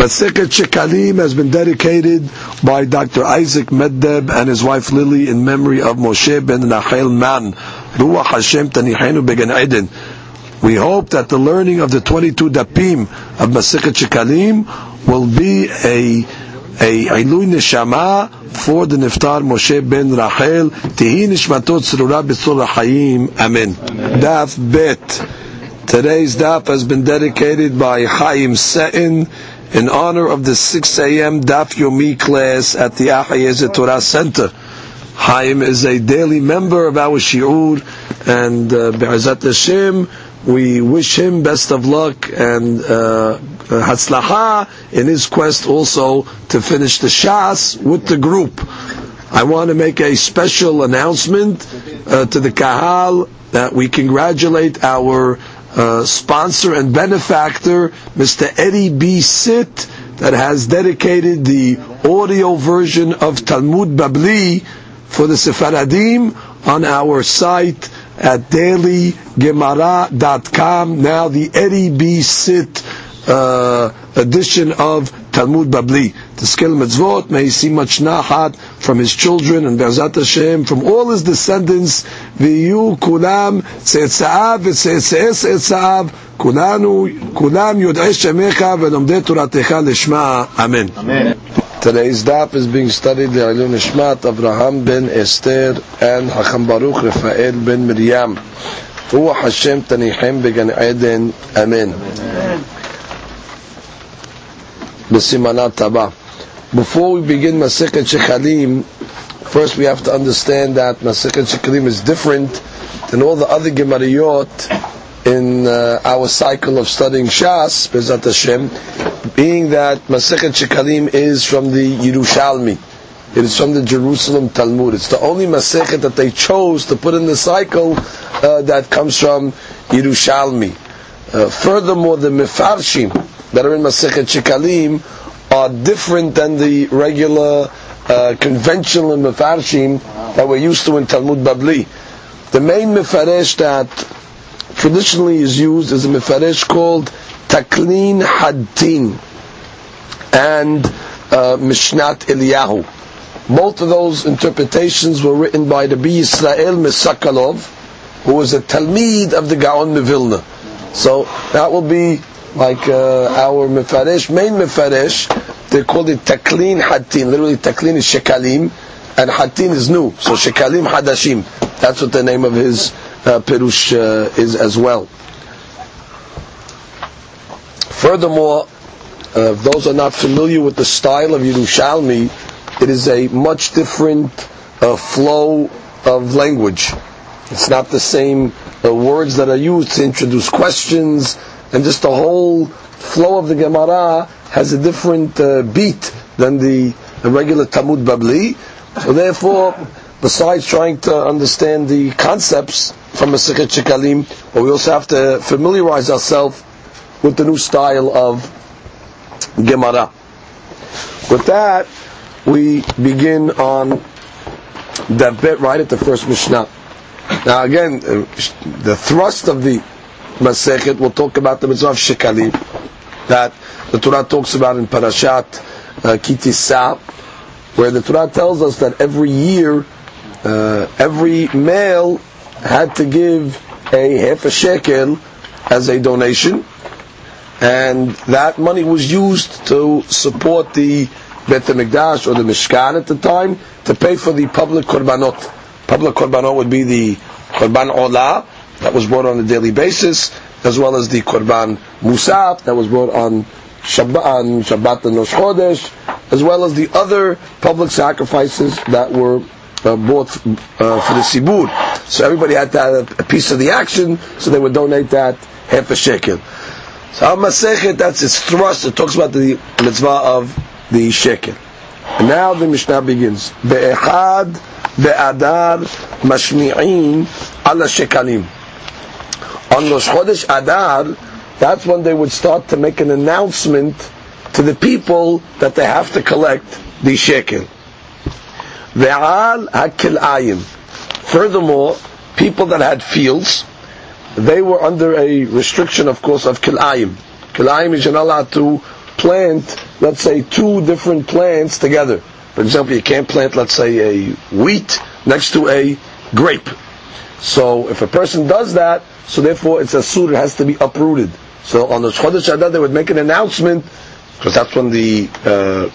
Masechet Shekalim has been dedicated by Dr. Isaac Meddeb and his wife Lily in memory of Moshe ben Nachel Man. Ruach Hashem Tanihenu Began Eden. We hope that the learning of the 22 dapim of Masechet Shekalim will be a ilui neshama for the niftar Moshe ben Rachel. Tihi nishmatot tzurura b'tzur ha'chaim. Amen. Daf Bet. Today's daf has been dedicated by Chaim Se'in in honor of the 6 a.m. Daf Yomi class at the Ahayezet Torah Center. Chaim is a daily member of our shiur, and Be'ezat Hashem, we wish him best of luck and hatzlacha in his quest also to finish the Shas with the group. I want to make a special announcement to the Kahal that we congratulate our sponsor and benefactor, Mr. Eddie B. Sitt, that has dedicated the audio version of Talmud Babli for the Sefaradim on our site at dailygemara.com. Now the Eddie B. Sitt edition of Talmud Babli. Tizkeh mitzvot, may he see much nachat from his children, and Be'ezrat Hashem from all his descendants. V'yu kulam tzetzaav v'tzetzees tzetzaav kulam yod'ei shemecha v'lomdei toratecha lishma. Amen. Amen. Today's daf is being studied the Ilui Nishmat Avraham ben Esther and Hacham Baruch Raphael ben Miriam. Ruach Hashem Tanichem began Eden. Amen. B'simanat Haba. Before we begin Masechet Shekalim, first we have to understand that Masechet Shekalim is different than all the other Gemariyot in our cycle of studying Shas, B'ezrat Hashem, being that Masechet Shekalim is from the Yerushalmi. It is from the Jerusalem Talmud. It's the only Masechet that they chose to put in the cycle that comes from Yerushalmi. Furthermore, the Mefarshim that are in Masechet Shekalim are different than the regular conventional Mefarshim that we're used to in Talmud Babli. The main Mefaresh that traditionally is used as a mefaresh called Taklin Haddin and Mishnat Eliyahu. Both of those interpretations were written by Rabbi Yisrael Mesakalov, who was a Talmid of the Gaon Mevilna. So that will be like our mefaresh, main mefaresh. They called it Taklin Haddin. Literally, Taklin is Shekalim, and Haddin is new. So Shekalim Hadashim. That's what the name of his Perush is as well. Furthermore, if those are not familiar with the style of Yerushalmi, it is a much different flow of language. It's not the same words that are used to introduce questions, and just the whole flow of the Gemara has a different beat than the regular Talmud Babli. So therefore, besides trying to understand the concepts from Masechet Shekalim, but we also have to familiarize ourselves with the new style of Gemara. With that, we begin on that bit right at the first Mishnah. Now again, the thrust of the Masechet will talk about the mitzvah of Shekalim that the Torah talks about in Parashat Ki Tisah, where the Torah tells us that every year every male had to give a half a shekel as a donation, and that money was used to support the Beit HaMikdash or the Mishkan at the time, to pay for the public korbanot. Public korbanot would be the korban olah that was brought on a daily basis, as well as the korban musaf that was brought on Shabbat and Rosh Chodesh, as well as the other public sacrifices that were bought for the sibur. So everybody had to have a piece of the action, so they would donate that half a shekel. So our Masechet, that's its thrust. It talks about the mitzvah of the shekel. And now the Mishnah begins. Be'echad be'adar mashmi'in ala shekalim. On Rosh Chodesh Adar, that's when they would start to make an announcement to the people that they have to collect the shekel. Furthermore, people that had fields, they were under a restriction, of course, of kilayim. Kilayim is you're not allowed to plant, let's say, two different plants together. For example, you can't plant, let's say, a wheat next to a grape. So if a person does that, so therefore it's a suit, it has to be uprooted. So on the Chodesh Adar, they would make an announcement, because that's when the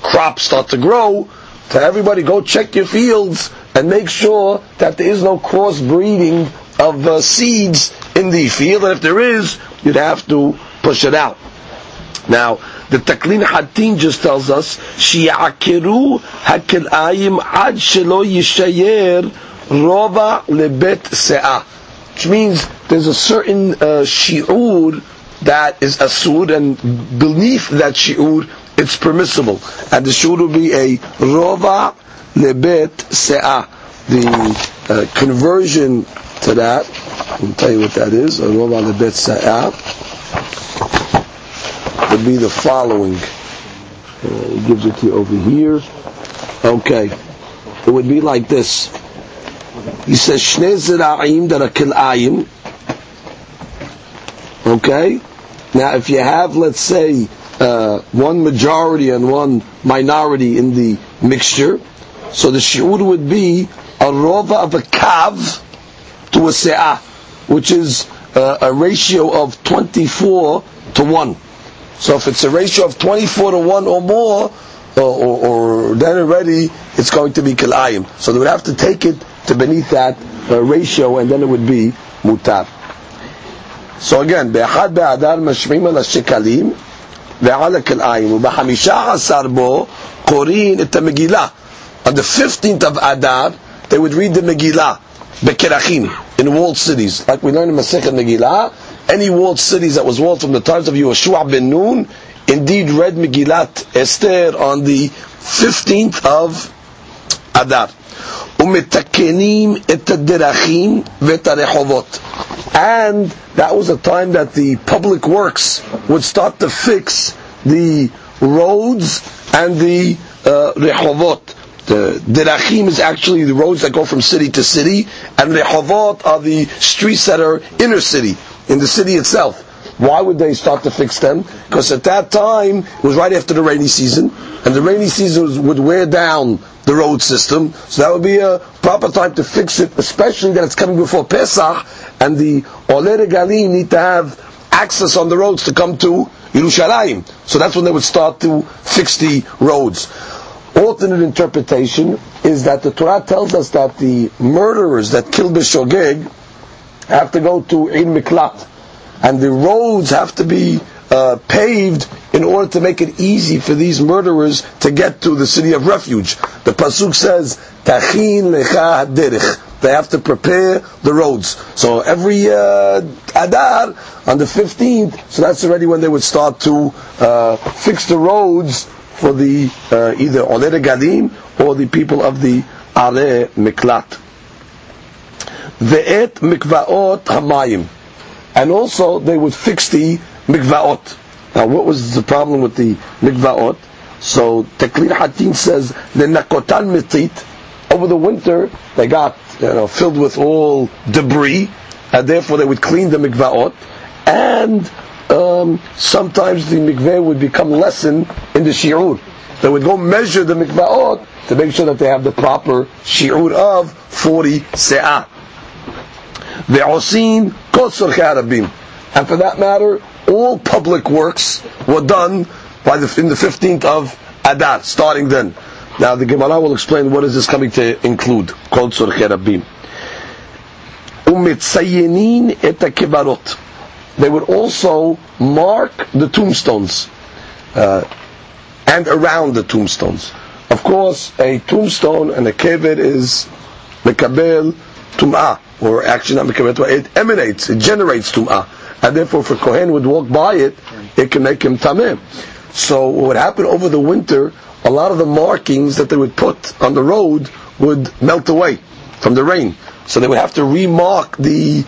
crops start to grow, to everybody, go check your fields and make sure that there is no cross-breeding of seeds in the field, and if there is, you'd have to push it out. Now, the Taklin Hatin just tells us, Shi'akiru hakel'ayim ad shelo yishayer rova lebet se'ah. Which means there's a certain shi'ur that is asur, and beneath that shi'ur, it's permissible. And the shi'ur will be a rova lebet se'ah. The conversion to that, I'll tell you what that is, a rova lebet se'ah. Would be the following. It gives it to you over here. Okay. It would be like this. He says, Shnei zira'im that are kil'ayim. Okay? Now, if you have, let's say, one majority and one minority in the mixture, so the shi'ud would be a rova of a kav to a se'ah, which is a ratio of 24 to 1. So if it's a ratio of 24 to 1 or more, or then already it's going to be kil'ayim. So they would have to take it to beneath that ratio, and then it would be mutar. So again, بأحد بأدار مشميم على الشكاليم وعلى كلأيم وبحمشة عشر بو قرين التمجيلة. On the 15th of Adar, they would read the Megillah bekerachim in walled cities, like we learned in Masechet Megillah. Any walled cities that was walled from the times of Yehoshua ben Nun, indeed read Megillat Esther on the 15th of Adar. And that was a time that the public works would start to fix the roads and the rechovot. The derachim is actually the roads that go from city to city, and rechovot are the streets that are inner city, in the city itself. Why would they start to fix them? Because at that time, it was right after the rainy season, and the rainy season would wear down the road system, so that would be a proper time to fix it, especially that it's coming before Pesach, and the Olei Regalim need to have access on the roads to come to Yerushalayim. So that's when they would start to fix the roads. Alternate interpretation is that the Torah tells us that the murderers that killed B'Shogeg have to go to Ein Miklat, and the roads have to be paved in order to make it easy for these murderers to get to the city of refuge. The pasuk says, "Tachin lecha haderech." They have to prepare the roads. So every Adar on the 15th, so that's already when they would start to fix the roads for the either Olei Regalim or the people of the Arei Miklat. Ve'et mikvaot hamayim, and also they would fix the mikvaot. Now, what was the problem with the mikvaot? So Taklid Hatin says the nakotan mitzit, over the winter they got filled with all debris, and therefore they would clean the mikvaot, and sometimes the mikveh would become lessened in the shi'ur. They would go measure the mikvaot to make sure that they have the proper shi'ur of 40 se'ah. Ve'osin kol tzorchei harabim, and for that matter, all public works were done in the 15th of Adar, starting then. Now the Gemara will explain what is this coming to include. Kol tzorchei harabim. Umetzayenin et hakebarot. They would also mark the tombstones and around the tombstones. Of course, a tombstone and a kever is mekabel tum'ah, or actually not mekabel tum'ah, it emanates, it generates tum'ah, and therefore if a kohen would walk by it, it can make him tameh. So what would happen over the winter, a lot of the markings that they would put on the road would melt away from the rain. So they would have to remark the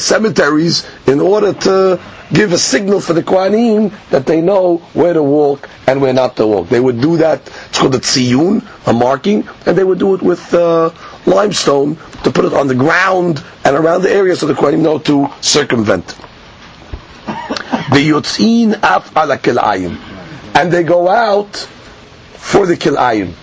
cemeteries in order to give a signal for the Kohanim that they know where to walk and where not to walk. They would do that, it's called a tziyun, a marking, and they would do it with limestone to put it on the ground and around the area so the Kohanim know to circumvent. and they go out for the Kil'ayim.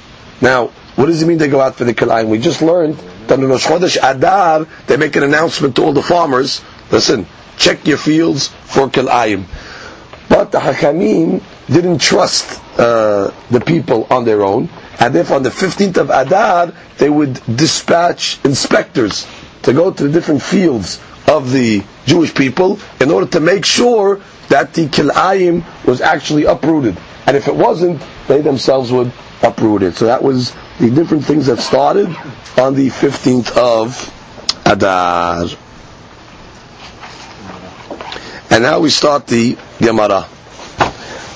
Now, what does it mean they go out for the Kil'ayim? We just learned that in Rosh Chodesh Adar, they make an announcement to all the farmers, listen, check your fields for Kil'ayim. But the Hachamim didn't trust the people on their own, and therefore on the 15th of Adar, they would dispatch inspectors to go to the different fields of the Jewish people in order to make sure that the Kil'ayim was actually uprooted. And if it wasn't, they themselves would uproot it. So that was the different things that started on the 15th of Adar. And now we start the Gemara.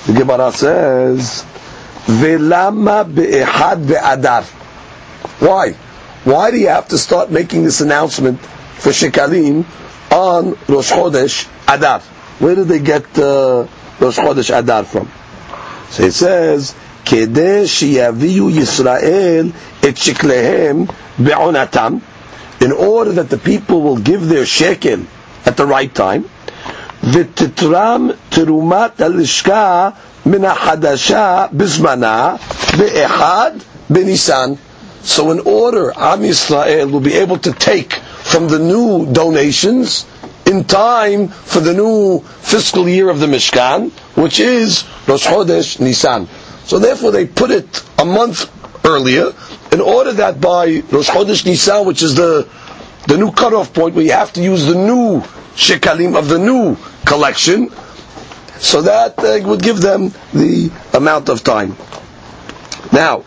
The Gemara says, "Velama be'ehad ve'adar." Why? Why do you have to start making this announcement for Shekalim on Rosh Chodesh Adar? Where did they get Rosh Chodesh Adar from? So it says, "Kedei sheyaviu Yisrael et sheklehem be'onatam," in order that the people will give their shekel at the right time. V'titram terumat alishka min ha'chadasha b'zmana be'echad b'nisan. So in order, Am Yisrael will be able to take from the new donations in time for the new fiscal year of the Mishkan, which is Rosh Chodesh Nisan. So therefore they put it a month earlier, in order that by Rosh Chodesh Nisan, which is the new cutoff point where you have to use the new shekalim of the new collection, so that would give them the amount of time. Now,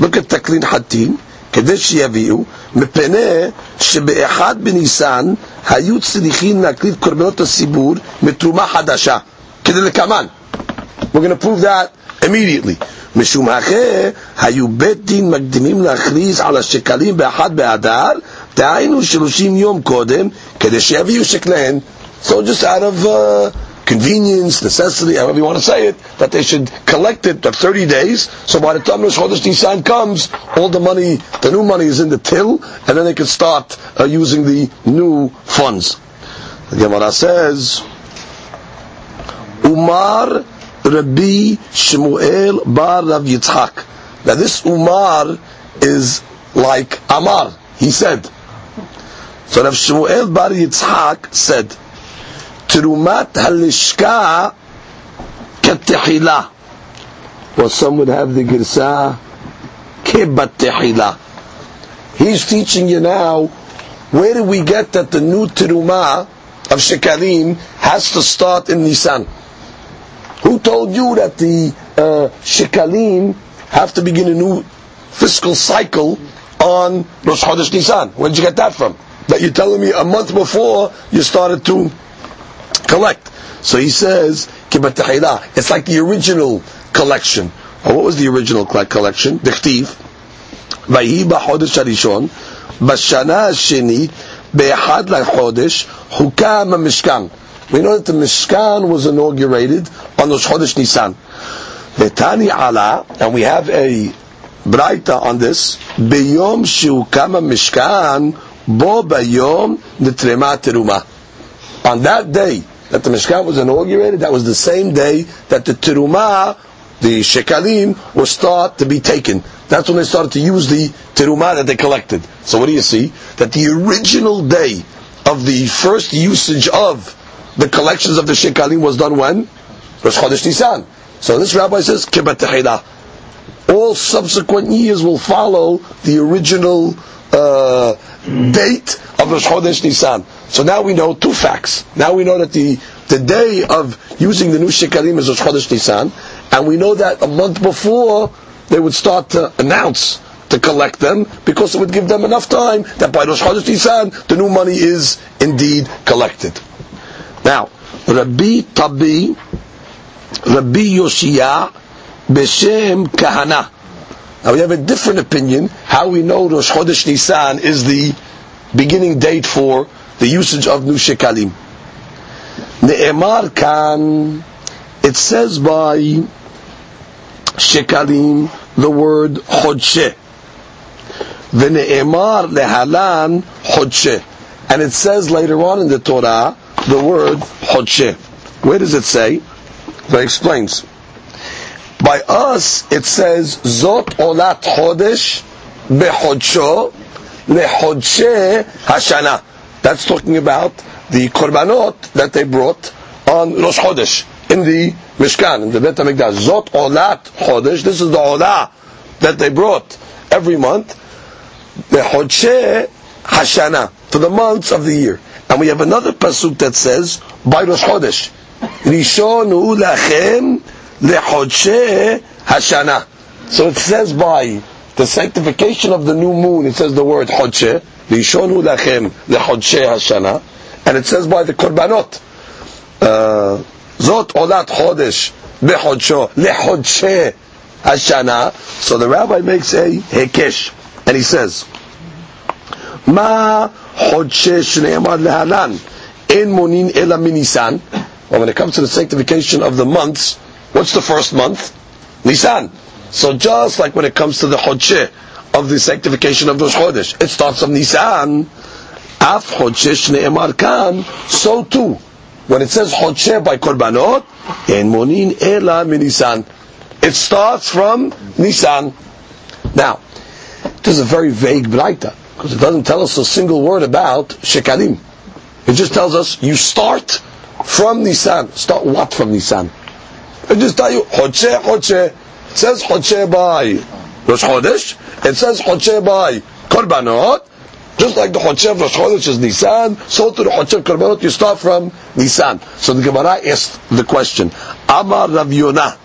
look at Taklin Hatim, Kadesh Yaviu, Mepene, Shebe'echad Benisan, Hayut Silichin Naklit Korbanot HaSibur, Metruma Hadasha, Kedel Kaman. We're going to prove that immediately. Meshum Ache, Hayu Betin Magdimim Lachriz Ala Shekalim Be'echad Be'adar, Ta'inu Shilushim Yom Kodem, Kadesh Yaviu Sheklen. So just out of convenience, necessity, however you want to say it, that they should collect it for 30 days, so by the time Rosh Chodesh Nisan comes, all the money, the new money is in the till, and then they can start using the new funds. The Gemara says, Umar Rabbi Shmuel Bar Rav Yitzchak. Now this Umar is like Amar, he said. So Rav Shmuel Bar Yitzchak said, Terumat halishka ketehila. Or some would have the girsa kebatehila. He's teaching you now, where do we get that the new terumah of shekalim has to start in Nisan? Who told you that the shekalim have to begin a new fiscal cycle on Rosh Chodesh Nisan? Where did you get that from? That you're telling me a month before you started to collect. So he says, it's like the original collection. Or what was the original collection? The Chtiv. Vayhi b'chodesh harishon, b'shana hasheni, b'echad l'chodesh, hukam ha'mishkan. We know that the Mishkan was inaugurated on Rosh Chodesh Nisan. V'tani ala, and we have a braita on this, b'yom shehukam ha'mishkan, bo b'yom nitrema terumah. On that day that the Mishkan was inaugurated, that was the same day that the terumah, the shekalim, was start to be taken. That's when they started to use the terumah that they collected. So what do you see? That the original day of the first usage of the collections of the shekalim was done when? Rosh Chodesh Nisan. So this rabbi says, Kibat Tehila. All subsequent years will follow the original date of Rosh Chodesh Nisan. So now we know two facts. Now we know that the day of using the new shekalim is Rosh Chodesh Nisan, and we know that a month before they would start to announce to collect them, because it would give them enough time that by Rosh Chodesh Nisan the new money is indeed collected. Now, Rabbi Yoshia Beshem Kahana. Now we have a different opinion how we know Rosh Chodesh Nisan is the beginning date for the usage of new shekalim. Ne'emar kan, it says by shekalim the word chodsheh. Ve'ne'emar lehalan chodsheh. And it says later on in the Torah the word chodsheh. Where does it say? That explains. By us, it says, Zot olat chodesh bechodsho lechodshe hashana. That's talking about the korbanot that they brought on Rosh Chodesh in the Mishkan, in the Beit HaMikdash. Zot olat chodesh, this is the olah that they brought every month. Lechodshe hashana, for the months of the year. And we have another pasuk that says, by Rosh Chodesh, Rishonu lachem lechodshe hashana. So it says by the sanctification of the new moon, it says the word chodshe, Rishonu lachem lechodshe hashana, and it says by the korbanot, Zot olat chodesh bechodsho lechodshe hashana. So the rabbi makes a hekesh, and he says, Ma chodshe shneimad lehalan ein monin ela minisan. Well, when it comes to the sanctification of the months, what's the first month? Nisan. So just like when it comes to the Chodsheh of the sanctification of Rosh Chodesh, it starts from Nisan. Af Chodsheh shne'emar kan, so too, when it says Chodsheh by Korbanot, en monin ela min Nisan, it starts from Nisan. Now, this is a very vague braita, because it doesn't tell us a single word about Shekalim. It just tells us, you start from Nisan. Start what from Nisan? I just tell you, Chodsheh, Chodsheh. It says Chodsheh by Rosh Chodesh. It says Chodsheh by Korbanot. Just like the Chodsheh of Rosh Chodesh is Nisan, so to the Chodsheh of Korbanot, you start from Nisan. So the Gemara asked the question, Amar Rav Yonah.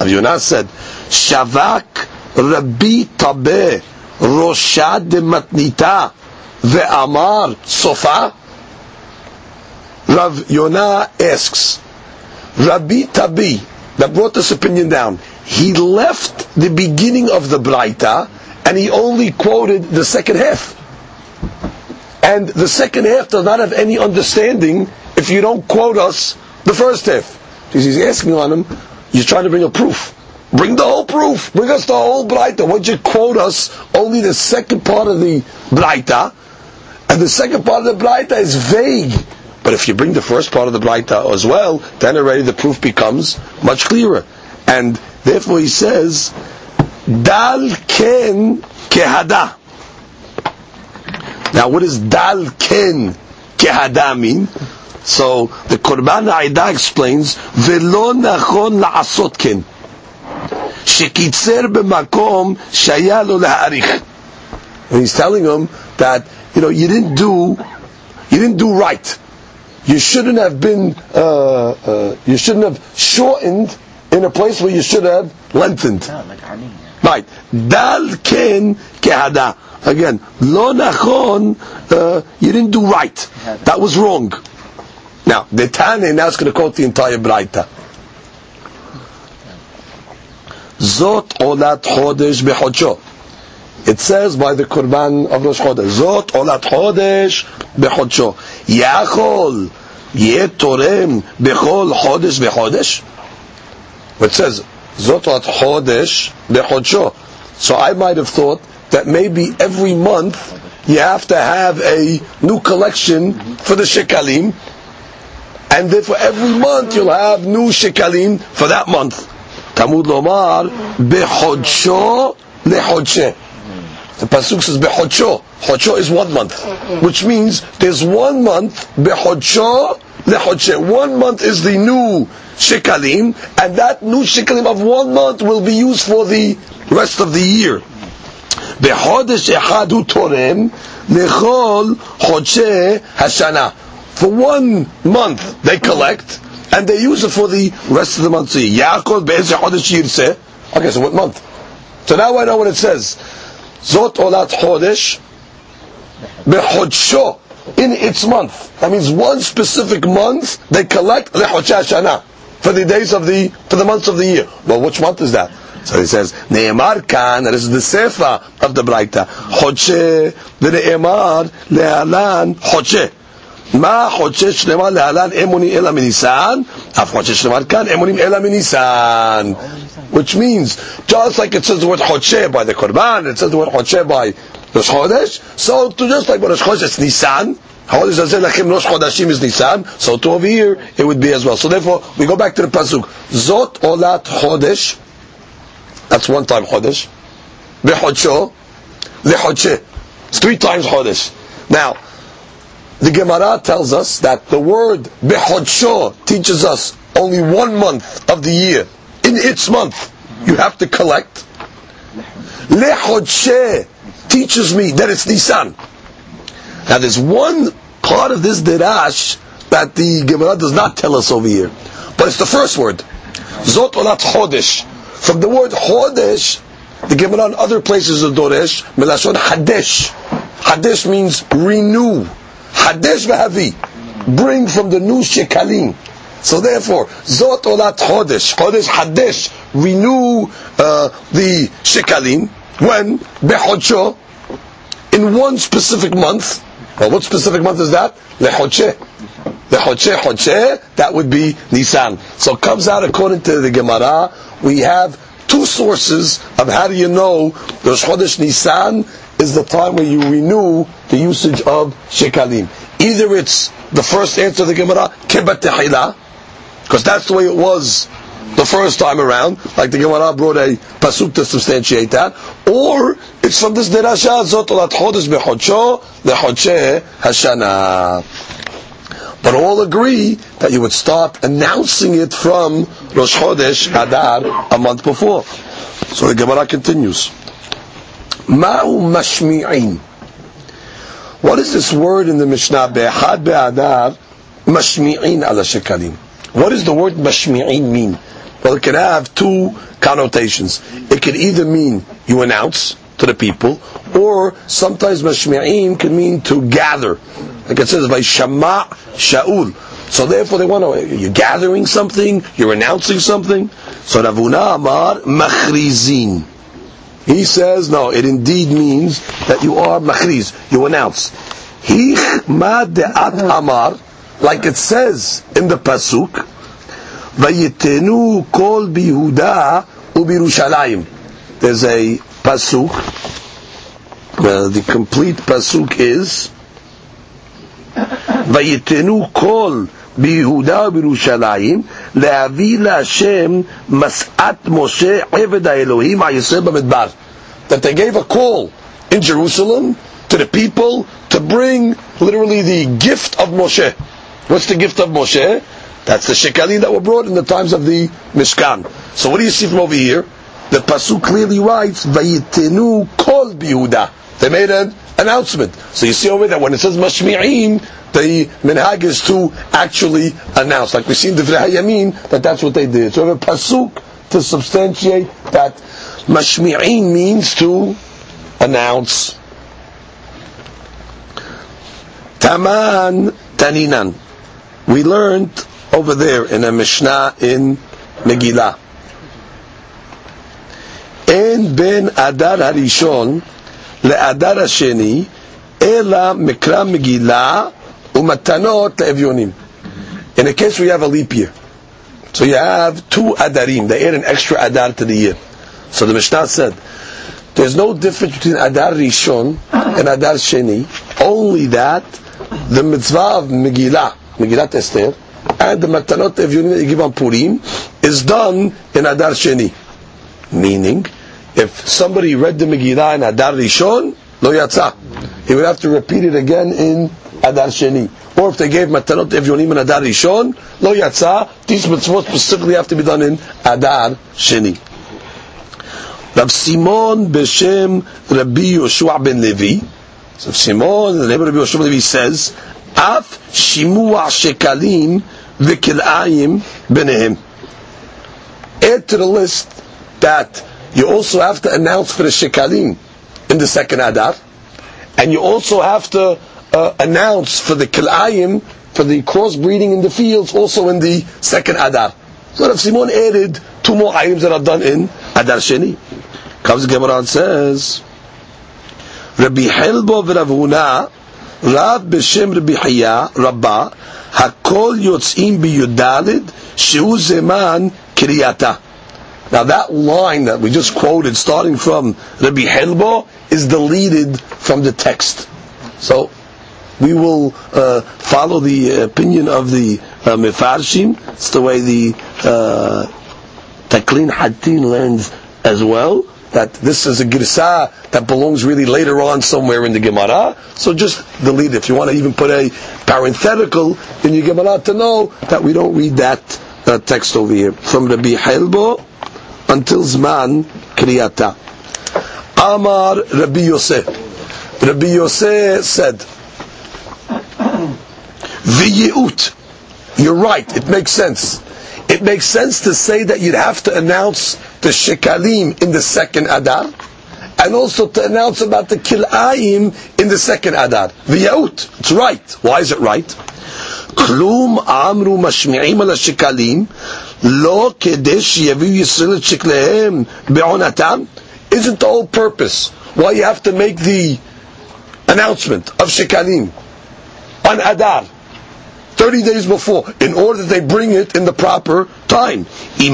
Rav Yonah said, Shavak Rabbi Tabeh Roshad Matnita Ve'amar Sofa. Rav Yonah asks, Rabbi Tabi, that brought this opinion down, he left the beginning of the Braita, and he only quoted the second half. And the second half does not have any understanding if you don't quote us the first half. Because he's asking on him, you're trying to bring a proof. Bring the whole proof. Bring us the whole Braita. Why'd you quote us only the second part of the Braita? And the second part of the Braita is vague. But if you bring the first part of the Braita as well, then already the proof becomes much clearer. And therefore he says, Dal ken kehada. Now what does Dal ken kehada mean? So the Korban Ha'ida explains, Velo nachon la'asot ken. Shekitzer b'makom shaya lo la'arich. And he's telling him that, you didn't do right. You shouldn't have been, you shouldn't have shortened in a place where you should have lengthened. Right. Dal ken kehada. Again, lo nachon, you didn't do right. That was wrong. Now, the Tane now is going to quote the entire Braita. Zot olat chodesh bechodsho. It says by the Qurban of Rosh Chodesh, Zot olat chodesh bechodsho. Yachol yetorem bechol chodesh bechodesh. It says Zot olat chodesh bechodsho. So I might have thought that maybe every month you have to have a new collection for the shekalim, and therefore every month you'll have new shekalim for that month. Tamud lomar bechodsho lechodshe. The pasuk says bechodsho. Chodsho is 1 month, which means there's 1 month bechodsho lechodshe. 1 month is the new shekalim, and that new shekalim of 1 month will be used for the rest of the year. Bechodesh echad hu torem lechol chodshe hashana. For 1 month they collect, and they use it for the rest of the month. So Yaakov be'ezeh chodesh yirseh. Okay, so what month? So now I know what it says. Zot olat chodesh bechodsho, in its month. That means one specific month they collect lechodshe hashana for the days of the months of the year. Well, which month is that? So he says ne'emar kan. That is the sefa of the Braita. Chodshe v'ne'emar le'alan chodshe. Ma chodshe shneimar le'alan emoni ela minisan. Af chodshe shneimar kan emonim ela minisan. Which means, just like it says the word Chodsheh by the Korban, it says the word Chodsheh by Rosh Chodesh, so to just like by Rosh Chodesh it's Nisan, Rosh Chodeshim is Nisan, so to over here it would be as well. So therefore, we go back to the pasuk, Zot olat chodesh That's one time Chodesh. Bechodsho, lechodshe. It's three times Chodesh. Now, the Gemara tells us that the word bechodsho teaches us only 1 month of the year. In its month, you have to collect. Lechodshe teaches me that it's Nisan. Now there's one part of this derash that the Gemara does not tell us over here. But it's the first word. Zot olat chodesh. From the word chodesh, the Gemara in other places of doresh, melashon hadesh. Hadesh means renew. Hadesh v'havi. Bring from the new shekalim. So therefore, zot olat chodesh. Chodesh hadesh. Renew the shekalim. When? Bechodsho. In one specific month. Well, what specific month is that? Lechodshe. Lechodshe, Chodshe, that would be Nisan. So it comes out according to the Gemara, we have two sources of how do you know Rosh Chodesh Nisan is the time where you renew the usage of Shekalim. Either it's the first answer of the Gemara, Kebat Tehila, because that's the way it was the first time around, like the Gemara brought a pasuk to substantiate that, or it's from this derasha zot olat chodesh bechodsho lechodshe hashana. But all agree that you would start announcing it from Rosh Chodesh Adar a month before. So the Gemara continues. Ma'u mashmi'in. What is this word in the Mishnah? Be'echad be'adar mashmi'in ala shekalim. What does the word mashmi'in mean? Well, it can have two connotations. It can either mean you announce to the people, or sometimes mashmi'im can mean to gather. Like it says, shama' sha'ul. So therefore they want to, you're gathering something, you're announcing something. So Ravuna amar machrizin. He says, no, it indeed means that you are machriz, you announce. Hichma de'at amar, like it says in the pasuk, vayitenu kol bihuda ubirushalayim. There's a pasuk. The complete pasuk is vayitenu kol bihuda ubirushalayim le'avi la'Hashem mas'at Moshe eved ha'Elohim ha'yoseh b'midbar. That they gave a call in Jerusalem to the people to bring literally the gift of Moshe. What's the gift of Moshe? That's the shekalim that were brought in the times of the Mishkan. So what do you see from over here? The pasuk clearly writes, "Vayitenu kol bihuda." They made an announcement. So you see over there when it says mashmi'in, the minhag is to actually announce, like we see in the Divrei Hayamim that that's what they did. So we have a pasuk to substantiate that mashmi'in means to announce. Taman taninan. We learned over there in a Mishnah in Megillah. En ben Adar Harishon leAdar Hasheni ela mikra Megillah umatanot leEvyonim. In a case we have a leap year, so you have two Adarim. They add an extra Adar to the year. So the Mishnah said there's no difference between Adar Rishon and Adar Sheni, only that the mitzvah of Megillat Esther and the Matanot Evyonim that you give on Purim is done in Adar Sheni. Meaning, if somebody read the Megillah in Adar Rishon, lo yatsa. He would have to repeat it again in Adar Sheni. Or if they gave Matanot Evyonim in Adar Rishon, lo yatsa. These mitzvot specifically have to be done in Adar Sheni. Rav Simon b'shem Rabbi Yoshua ben Levi. So Simon, the name of Rabbi Yoshua ben Levi says, Af Shimua Shekalim Vikil'ayim Benehim. Add to the list that you also have to announce for the Shekalim in the second Adar, and you also have to announce for the Kil'ayim, for the crossbreeding in the fields, also in the second Adar. So Rav Simon added two more items that are done in Adar Sheni. Comes the Gemara and says, Rabbi Helbo v'Ravuna Rav b'shem Rabbi Haya Rabba Hakol yotzim b'yudalid shehu zeman kriyata. Now that line that we just quoted, starting from Rabbi Helbo, is deleted from the text. So we will follow the opinion of the Mefarshim. It's the way the Taklin Hatin learns as well, that this is a girsah that belongs really later on somewhere in the Gemara. So just delete it. If you want to even put a parenthetical in your Gemara to know that we don't read that text over here. From Rabbi Helbo until Zman Kriyata. Amar Rabbi Yosef. Rabbi Yosef said, V'yi'ut. You're right, it makes sense. It makes sense to say that you'd have to announce the Shekalim in the second Adar, and also to announce about the Kil'aim in the second Adar. V'yaut, it's right. Why is it right? Klum amru mashmi'im ala Shekalim lo kedesh yavu yisrael sheklehem be'onatam. Isn't the whole purpose why you have to make the announcement of Shekalim on Adar 30 days before, in order that they bring it in the proper time? If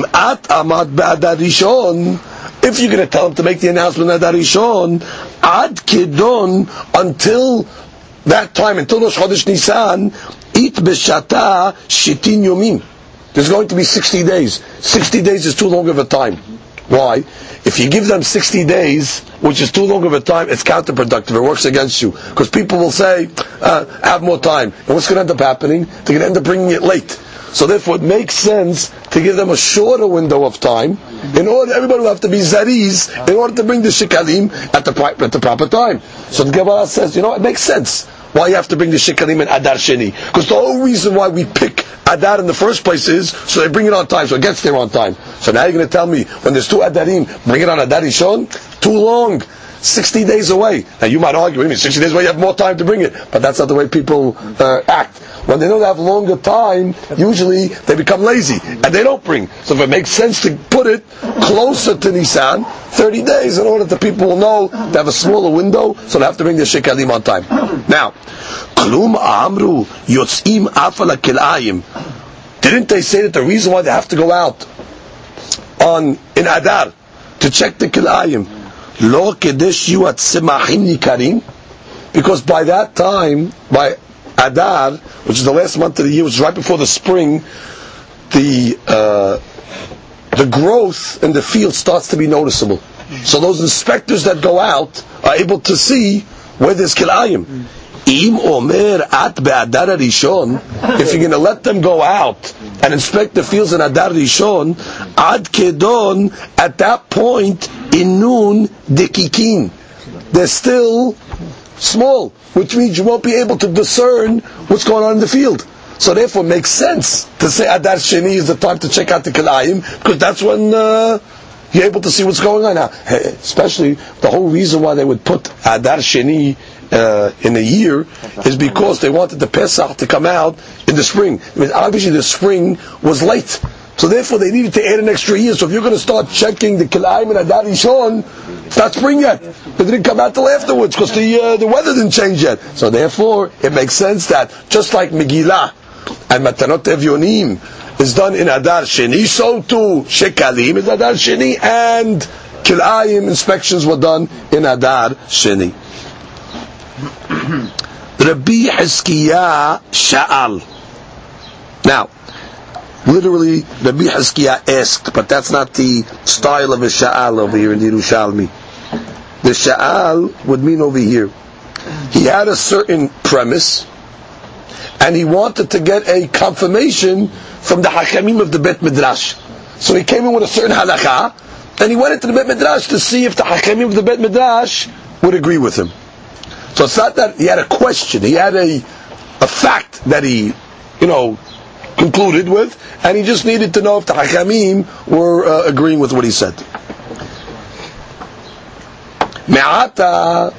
you're going to tell them to make the announcement Adar Rishon, Ad Kedon, until that time, until Rosh Chodesh Nisan, It Beshata Shitin Yomim. There's going to be 60 days. 60 days is too long of a time. Why? If you give them 60 days, which is too long of a time, it's counterproductive. It works against you. Because people will say, have more time. And what's going to end up happening? They're going to end up bringing it late. So therefore it makes sense to give them a shorter window of time, in order everybody will have to be zariz, in order to bring the shikalim at the proper time. So the Gemara says, you know, it makes sense why you have to bring the shikalim in Adar Sheni. Because the whole reason why we pick Adar in the first place is, so they bring it on time, so it gets there on time. So now you're going to tell me, when there's two Adarim, bring it on Adar Rishon? Too long. 60 days away. Now you might argue, what do you mean, 60 days away, you have more time to bring it. But that's not the way people act. When they don't have longer time, usually they become lazy, and they don't bring. So if it makes sense to put it closer to Nisan, 30 days, in order that people will know they have a smaller window, so they have to bring the Shekalim on time. Now, Klum Amru Yotzim Afala Kil'ayim. Didn't they say that the reason why they have to go out in Adar to check the Kil'ayim? Lo kedesh yu at simachim yikarim, because by that time, by Adar, which is the last month of the year, which is right before the spring, the growth in the field starts to be noticeable. So those inspectors that go out are able to see where there's kilayim. Im omer at be'adar rishon. If you're going to let them go out and inspect the fields in Adar Rishon, ad kedon, at that point in noon dekikin, they're still small, which means you won't be able to discern what's going on in the field. So therefore, it makes sense to say Adar Sheni is the time to check out the kilayim, because that's when you're able to see what's going on. Now, especially the whole reason why they would put Adar Sheni in a year is because they wanted the Pesach to come out in the spring. I mean, obviously the spring was late, so therefore they needed to add an extra year. So if you're going to start checking the Kilayim and Adar Rishon, it's not spring yet. It didn't come out till afterwards, because the weather didn't change yet. So therefore it makes sense that just like Megillah and Matanot Evyonim is done in Adar Sheni, so too Shekalim is Adar Sheni, and Kilayim inspections were done in Adar Sheni. Rabbi Hizkiya Sha'al. Now, literally, Rabbi Hizkiya asked, but that's not the style of a Sha'al over here in the Yerushalmi. The Sha'al would mean over here, he had a certain premise, and he wanted to get a confirmation from the Hakamim of the Bet Midrash. So he came in with a certain halakha, and he went into the Bet Midrash to see if the Hakamim of the Bet Midrash would agree with him. So it's not that he had a question, he had a fact that he, concluded with, and he just needed to know if the Hakamim were agreeing with what he said. Me'ata,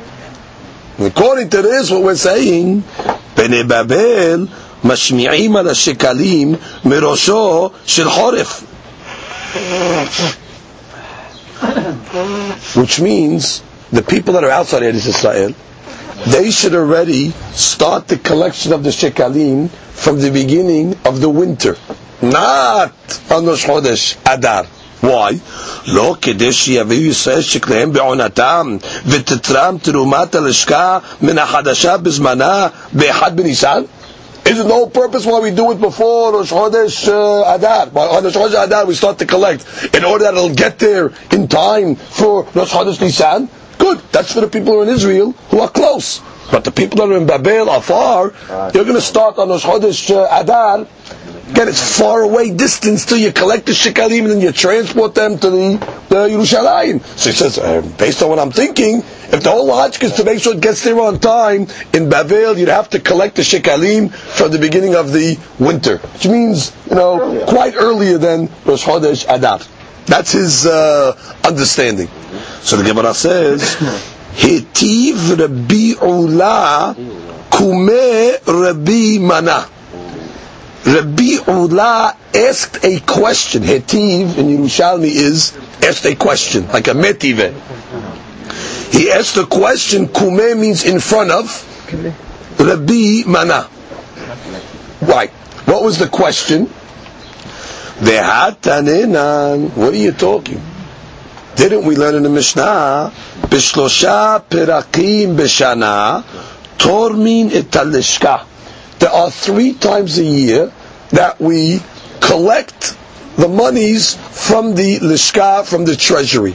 according to this, what we're saying, Bnei Babel mashmi'im ala shekalim merosho shel choref, which means the people that are outside Eretz Yisrael, they should already start the collection of the shekalim from the beginning of the winter, not on Rosh Chodesh Adar. Why? Lo kedesh yaviu Yisrael sheklehem be'onatam v'tetram terumat halashka min ha'chadasha b'zmana be'echad b'nisan. Isn't the whole purpose why we do it before Rosh Chodesh Adar? On Rosh Chodesh Adar we start to collect in order that it'll get there in time for Rosh Chodesh Nisan. Good, that's for the people who are in Israel who are close. But the people that are in Babel are far. You're going to start on Rosh Chodesh Adar. Again, it's far away distance till you collect the shikarim and then you transport them to the Yerushalayim. So he says, based on what I'm thinking, if the whole logic is to make sure it gets there on time, in Babel you'd have to collect the shikarim from the beginning of the winter, which means, quite earlier than Rosh Chodesh Adar. That's his understanding. So the Gemara says, Hitiv Rabbi Ula Kumeh Rabbi Mana. Rabbi Ula asked a question. Hetiv in Yerushalmi is asked a question, like a metive. He asked a question. Kumeh means in front of. Rabbi Mana. Why? What was the question? Dehatanenan. What are you talking? Didn't we learn in the Mishnah? Bishlosha perakim b'shana tormin etalishka. There are 3 times a year that we collect the monies from the lishka, from the treasury.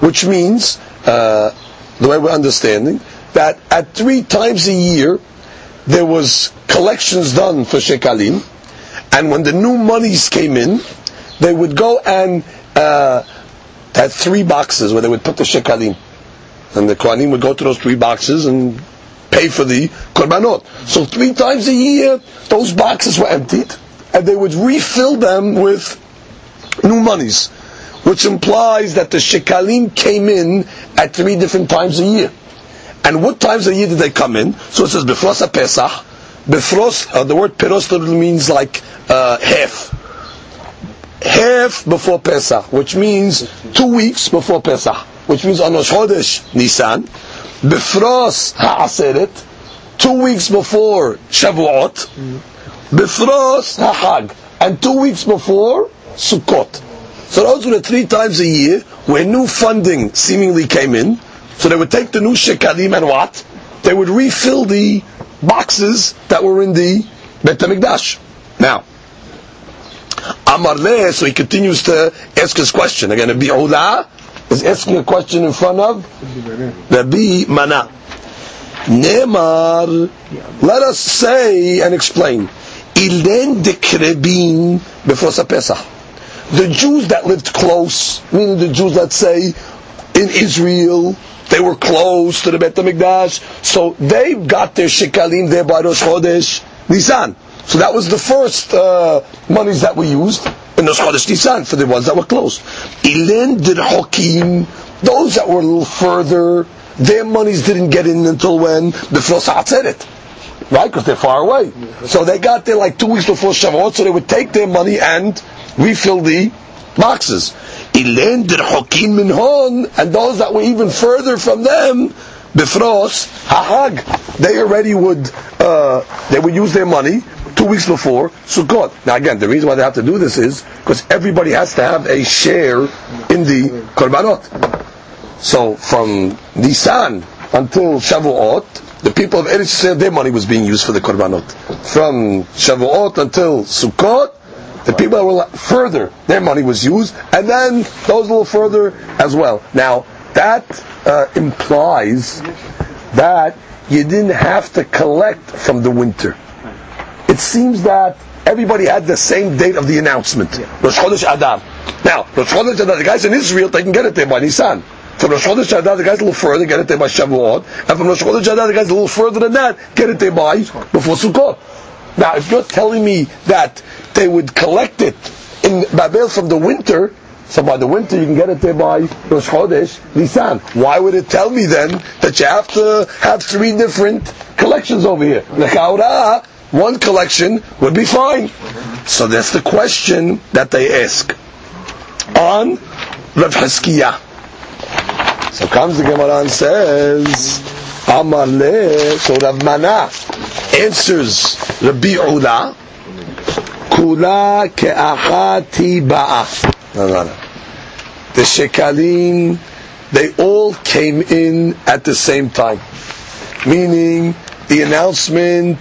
Which means, the way we're understanding, that at 3 times a year, there was collections done for shekalim, and when the new monies came in, they would go and had 3 boxes where they would put the shekalim. And the kohanim would go to those 3 boxes and pay for the korbanot. So 3 times a year, those boxes were emptied, and they would refill them with new monies, which implies that the shekalim came in at 3 different times a year. And what times a year did they come in? So it says bifros haPesach. Bifros, the word peros literally means like half. Half before Pesach, which means 2 weeks before Pesach, which means on Rosh Chodesh Nisan. Bifros ha'aseret, 2 weeks before Shavuot. Bifros ha'chag, and 2 weeks before Sukkot. So those were the 3 times a year where new funding seemingly came in. So they would take the new shekalim and what? They would refill the boxes that were in the Beit HaMikdash. Now, Amar leh, so he continues to ask his question. Again, Rabbi Ula is asking a question in front of Rabbi Mana. Ne'emar, let us say and explain. Ilen dekrebin b'fros haPesach. The Jews that lived close, meaning the Jews, let's say, in Israel, they were close to the Beit HaMikdash, so they got their shekalim there by Rosh Chodesh Nisan. So that was the first monies that were used in Rosh Chodesh Nisan for the ones that were close. Ilen dirhokim, those that were a little further, their monies didn't get in until when? Bifros ha'atzeret. Right? Because they're far away. So they got there like 2 weeks before Shavuot, so they would take their money and refill the boxes. Ilen dirhokim minhon, and those that were even further from them, bifros ha'chag. They already would, they would use their money 2 weeks before Sukkot. Now again, the reason why they have to do this is because everybody has to have a share in the korbanot. So from Nisan until Shavuot, the people of Eretz Yisrael, their money was being used for the korbanot. From Shavuot until Sukkot, the people that were further, their money was used, and then those a little further as well. Now that implies that you didn't have to collect from the winter. It seems that everybody had the same date of the announcement. Yeah. Rosh Chodesh Adar. Now, Rosh Chodesh Adar, the guys in Israel, they can get it there by Nisan. From Rosh Chodesh Adar, the guys a little further, get it there by Shavuot. And from Rosh Chodesh Adar, the guys a little further than that, get it there by before Sukkot. Now, if you're telling me that they would collect it in Babel from the winter, so by the winter you can get it there by Rosh Chodesh Nisan. Why would it tell me then that you have to have 3 different collections over here? L'chaura, one collection would be fine. So that's the question that they ask on Rav Hiskiya. So comes the Gemara and says, Amar leh, so Rav Mana answers Rabbi Ula, Kula ke'achati ba'ah. No. The shekalim, they all came in at the same time. Meaning, the announcement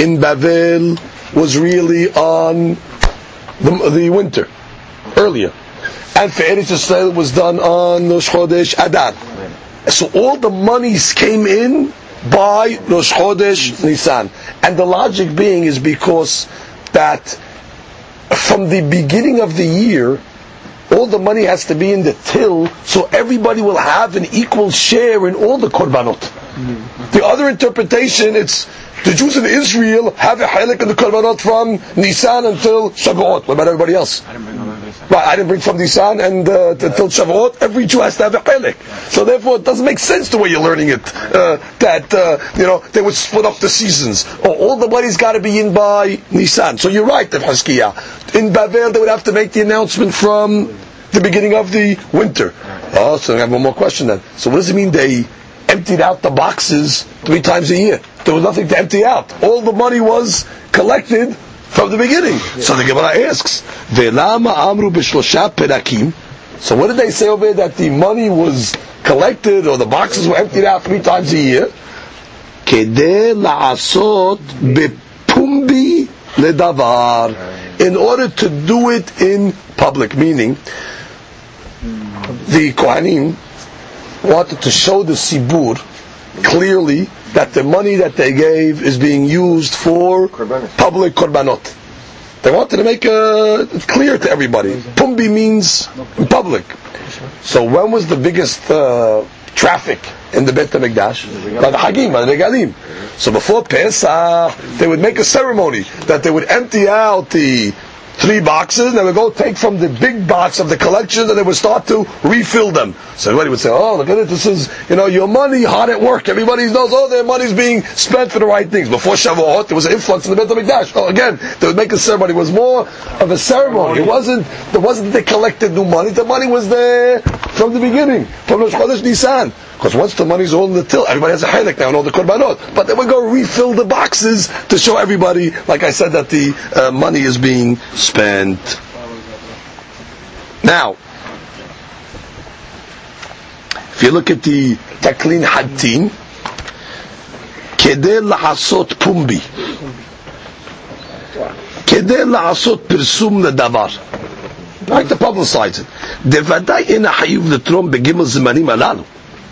in Babel was really on the winter, earlier. And for Eretz Yisrael was done on Rosh Chodesh Adar. So all the monies came in by Rosh Chodesh Nisan. And the logic being is because that from the beginning of the year, all the money has to be in the till, so everybody will have an equal share in all the korbanot. Mm-hmm. The other interpretation, it's the Jews in Israel have a halak in the korbanot from Nisan until Shavuot. What about everybody else? Right, I didn't bring from Nisan and until Shavuot. Every Jew has to have a halak. So therefore, it doesn't make sense the way you're learning it, that they would split up the seasons. All the money's got to be in by Nisan. So you're right, Hezkiah. In Babel, they would have to make the announcement from the beginning of the winter. Oh, so I have one more question then. So what does it mean they emptied out the boxes 3 times a year? There was nothing to empty out. All the money was collected from the beginning. Yeah. So the Gemara asks, "Velama amru b'shlosha perakim." So what did they say over that the money was collected or the boxes were emptied out 3 times a year? Kedei la'asot bepumbi ledavar, in order to do it in public. Meaning, the Kohanim wanted to show the Sibur clearly that the money that they gave is being used for public korbanot. They wanted to make it clear to everybody. Pumbi means in public. So when was the biggest traffic in the Beit HaMikdash? By the Hagim, by the Regalim. So before Pesach, they would make a ceremony that they would empty out the 3 boxes, and they would go take from the big box of the collection, and they would start to refill them. So everybody would say, oh, look at it, this is, your money hard at work. Everybody knows, their money's being spent for the right things. Before Shavuot, there was an influx in the Beit HaMikdash. So again, they would make a ceremony. It was more of a ceremony. It wasn't that they collected new money. The money was there from the beginning, from Rosh Chodesh Nisan. Because once the money's all in the till, everybody has a headache now and all the korbanot. But they would go refill the boxes to show everybody, like I said, that the money is being spent. Now, if you look at the Taklin Hattin, Kedei la'asot pumbi, Kedei la'asot pirsum ledavar, like to publicize it. Devadai ena hayuv letrom begimel zemanim alalu.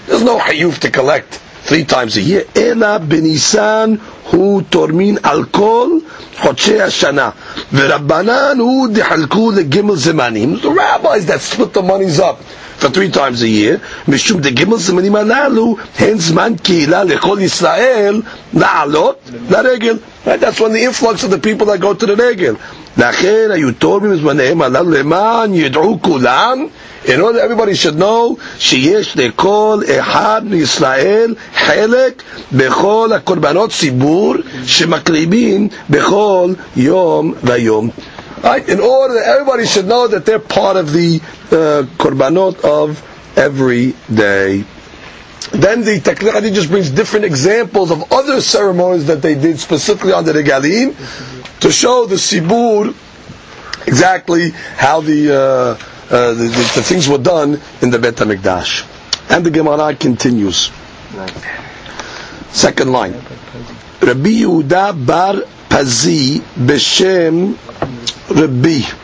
There's no hayuf to collect 3 times a year. Ela benisan hu tormin alkol chodshei hashana veRabbanan hu dehalku legimel zemanim. The rabbis that split the monies up for 3 times a year, mishum degimel zemanim alalu hen zman keilah lechol Yisrael la'alot laregel. Right, that's when the influx of the people that go to the regel. Lachen hayu tormim zmanim alalu leman yid'u kulam. In order everybody should know, sheyesh lekol echad Yisrael chelek bechol hakorbanot zibur shemakribin bechol yom vayom. Right? In order that everybody should know that they're part of the korbanot of every day. Then the Taklid Hadid just brings different examples of other ceremonies that they did specifically on the Regalim to show the Sibur exactly how the things were done in the Beit HaMikdash. And the Gemara continues. Second line. Rabbi Yehuda bar Pazi b'shem Rabbi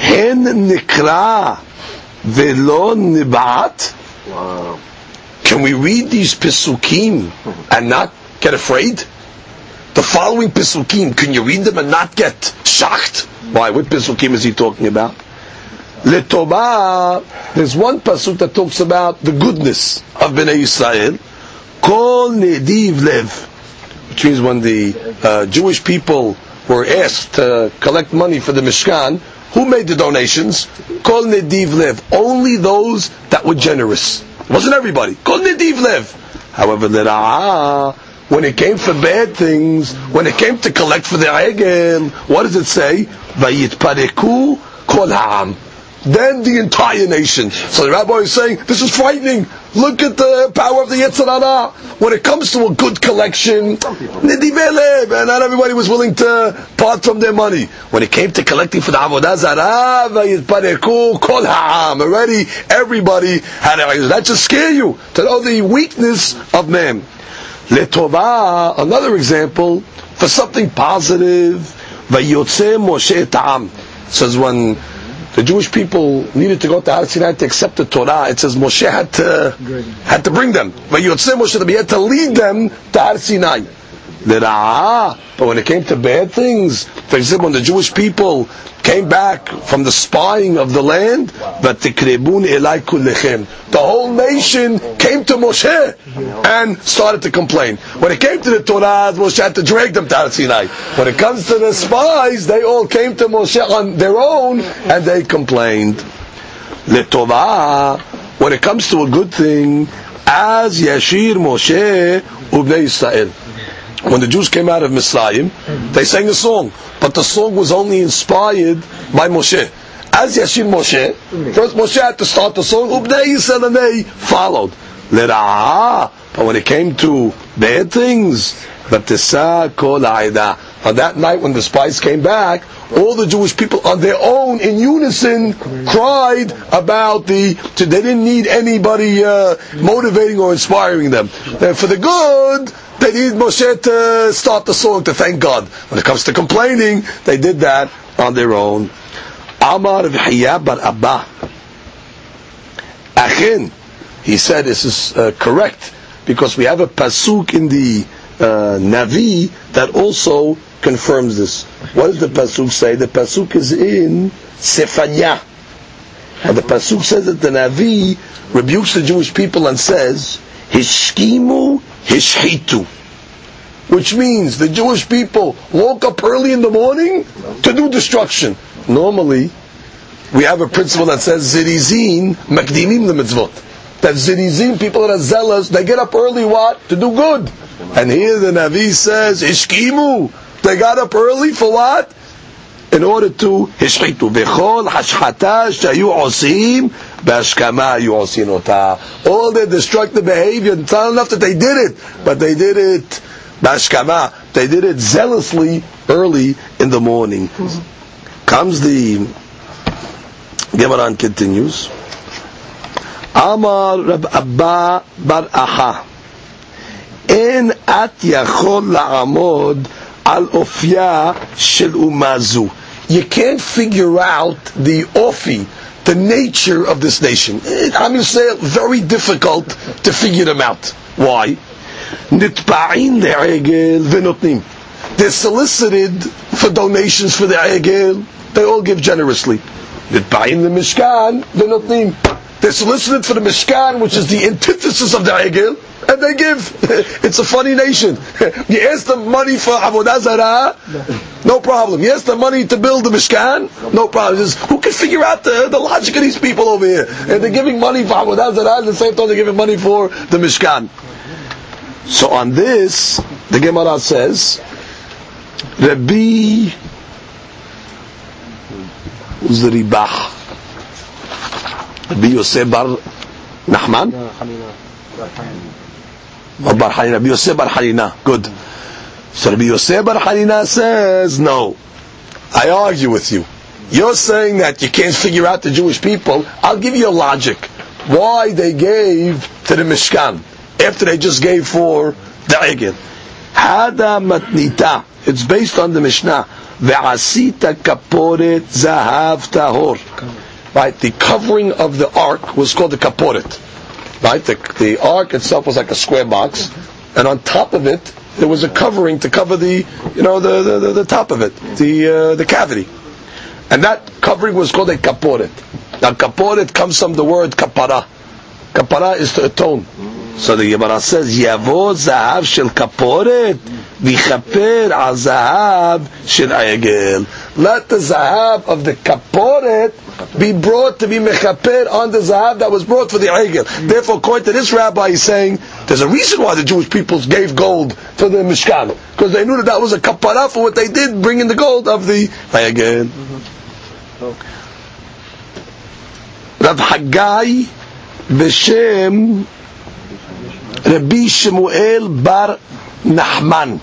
Hen nikra velo nibat. Can we read these Pesukim and not get afraid? The following Pesukim, can you read them and not get shocked? Why? What Pesukim is he talking about? Letobah, there's one Pasuk that talks about the goodness of Bnei Yisrael. Kol nediv lev. Which means when the Jewish people were asked to collect money for the Mishkan, who made the donations? Kol nediv lev. Only those that were generous. It wasn't everybody. Kol nediv lev. However, l'ra'ah, when it came for bad things, when it came to collect for the Egel, what does it say? Vayitpareku kol ha'am. Then the entire nation. So the rabbi is saying, this is frightening. Look at the power of the Yetzer Hara. When it comes to a good collection, not everybody was willing to part from their money. When it came to collecting for the Avodah Zarah, already everybody had it. That just scare you to know the weakness of man. Letovah, another example for something positive. Vayotze Moshe Ta'am. It says when the Jewish people needed to go to Har Sinai to accept the Torah, it says Moshe had to bring them. Vayotze Moshe Ta'am, he had to lead them to Har Sinai. But when it came to bad things, for example, when the Jewish people came back from the spying of the land, the whole nation came to Moshe and started to complain. When it came to the Torah, Moshe had to drag them to Har Sinai. When it comes to the spies, they all came to Moshe on their own and they complained. When it comes to a good thing, as Yashir Moshe Ubnei Israel. When the Jews came out of Mitzrayim, they sang a song, but the song was only inspired by Moshe. As Yashir Moshe, first Moshe had to start the song, Ubnei Yisrael, and they followed. But when it came to bad things, but on that night when the spies came back, all the Jewish people on their own, in unison, cried about they didn't need anybody motivating or inspiring them. And for the good, they need Moshe to start the song to thank God. When it comes to complaining, they did that on their own. Amar v'chiyah bar Abba. Achin, he said this is correct, because we have a pasuk in the Navi that also confirms this. What does the pasuk say? The pasuk is in Sefanya. And the pasuk says that the Navi rebukes the Jewish people and says, Hishkimu Hishhitu, which means the Jewish people woke up early in the morning to do destruction. Normally, we have a principle that says Zirizin Makdimim the Mitzvot. That Zirizin, people that are zealous, they get up early what? To do good. And here the Navi says Ishkimu. They got up early for what? In order to Hishchitu. Bechol hashchata shayu osim bashkama yu'osin ota. All their destructive behavior, it's not enough that they did it, but they did it bashkama. They did it zealously early in the morning. Comes the Gemaran continues. Amar Rab Abba bar Aha. En at yachol la'amod al ofya shel umazu. You can't figure out the ofi, the nature of this nation. I'm going to say it's very difficult to figure them out. Why? Nitba'in le'egel v'notnim. They're solicited for donations for the egel. They all give generously. Nitba'in le'mishkan v'notnim. They're solicited for the mishkan, which is the antithesis of the egel. And they give. It's a funny nation. You ask them money for Avodah Zarah, no problem. You ask them money to build the Mishkan, no problem. Just, who can figure out the logic of these people over here? And they're giving money for Avodah Zarah, and the same time they're giving money for the Mishkan. So on this, the Gemara says, Rabbi Uzribah, Rabbi Yosef bar Nachman. Rabbi Yosef bar Hanina. Good. So Rabbi Yosef bar Hanina says, no, I argue with you. You're saying that you can't figure out the Jewish people. I'll give you a logic. Why they gave to the Mishkan after they just gave for the Egel. Hada matnita. It's based on the Mishnah. Ve'asita kaporet zahav tahor. Right? The covering of the ark was called the kaporet. Right, the ark itself was like a square box, and on top of it there was a covering to cover the top of it, the cavity, and that covering was called a kaporet. Now kaporet comes from the word kapara. Kapara is to atone. So the Gemara says Yavo zahav shel kaporet v'chaper al zahav shel egel. Let the zahav of the kaporet be brought to be mechaper on the zahav that was brought for the egel. Therefore, according to this rabbi, he's saying there's a reason why the Jewish people gave gold for the Mishkan, because they knew that was a kapara for what they did, bringing the gold of the egel. Rav Haggai b'shem Rabbi Shmuel bar Nahman.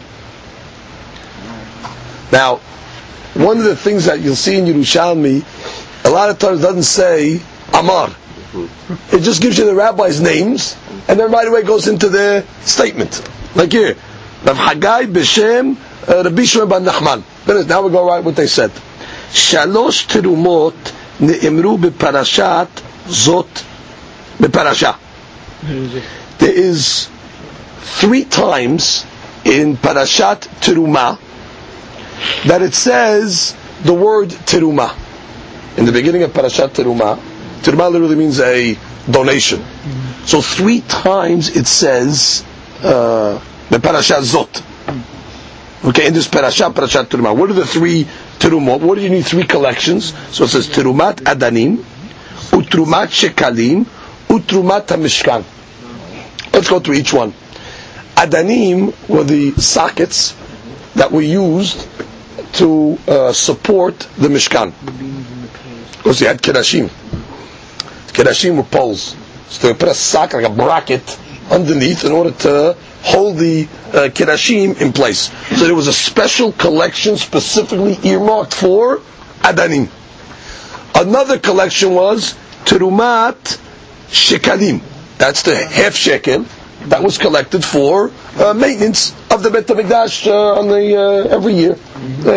Now, one of the things that you'll see in Yerushalmi, a lot of times doesn't say Amar. It just gives you the rabbis' names, and then right away goes into their statement. Like here, Rav Haggai b'Shem Rabbi Shmuel bar Nahman. Now we go right what they said. Shalosh terumot ne'emru b'parashat zot b'parasha. There is 3 times in Parashat Terumah that it says the word Terumah. In the beginning of Parashat Terumah, Terumah literally means a donation. So 3 times it says the Parashat Zot. Okay, in this Parashat Terumah. What are the 3 Terumot? What do you need 3 collections? So it says Terumat Adanim, Utrumat Shekalim, Utrumat HaMishkan. Let's go through each one. Adanim were the sockets that were used to support the Mishkan. Because you had Kedashim. Kedashim were poles. So they put a socket, like a bracket, underneath in order to hold the Kedashim in place. So there was a special collection specifically earmarked for Adanim. Another collection was Terumat Shekalim. That's the half shekel that was collected for maintenance of the Beit HaMikdash on the every year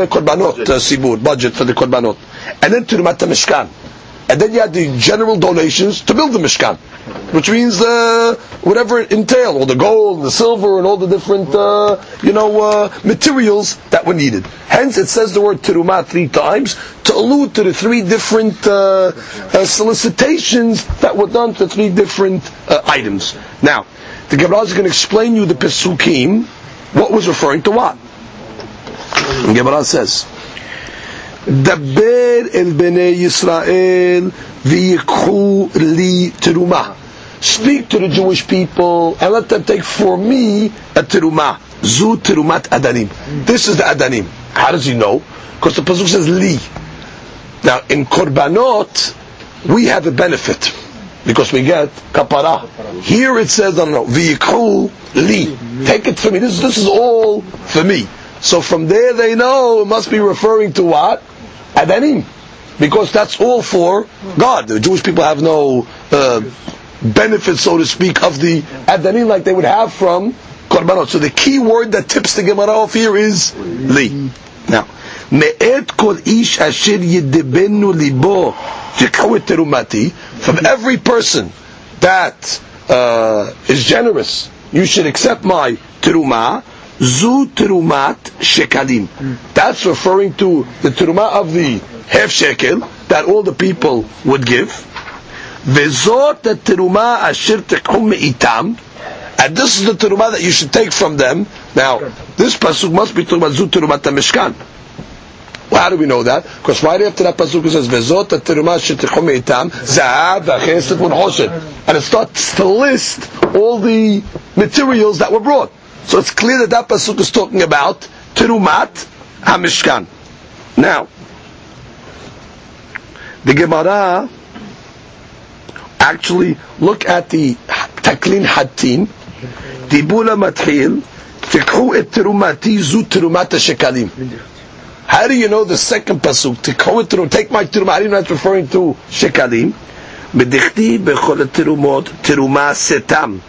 korbanot sibur budget for the korbanot, and then Terumat Mishkan, and then you had the general donations to build the Mishkan, which means whatever it entailed, all the gold, the silver, and all the different materials that were needed. Hence, it says the word Terumat 3 times to allude to the 3 different solicitations that were done to 3 different items. Now, the Gemara is going to explain you the Pesukim, what was referring to what. The Gemara says, Daber el bnei Yisrael v'yikhu li terumah. Speak to the Jewish people and let them take for me a terumah. Zu terumat adanim. This is the adanim. How does he know? Because the pasuk says li. Now in korbanot we have a benefit because we get kapara. Here it says v'yikhu li. Take it for me. This is all for me. So from there they know it must be referring to what? Adanim, because that's all for God. The Jewish people have no benefit, so to speak, of the Adanim like they would have from Korbanot. So the key word that tips the Gemara off here is Li. Now, Me'et kol ish asher yedebenu libo yekhu terumati. From every person that is generous, you should accept my terumah. Zu terumat shekalim. That's referring to the terumah of the half shekel that all the people would give. Vezot terumah asher tekum itam. And this is the terumah that you should take from them. Now, this pasuk must be talking about zu terumat mishkan. Well, how do we know that? Because right after that pasuk it says vezot terumah asher tekum itam zahav v'chesed v'nchoshet, and it starts to list all the materials that were brought. So it's clear that that pasuk is talking about Terumat HaMishkan. Now, the Gemara, actually, look at the Taklin Hatin, Dibula Mathil, Tikhu et Terumati zu Terumat HaShekalim. How do you know the second pasuk? Tikhu et Terumat, take my Terumat, how do you know it's referring to Shekalim? Bedichti bechol Terumot, Terumah Setam.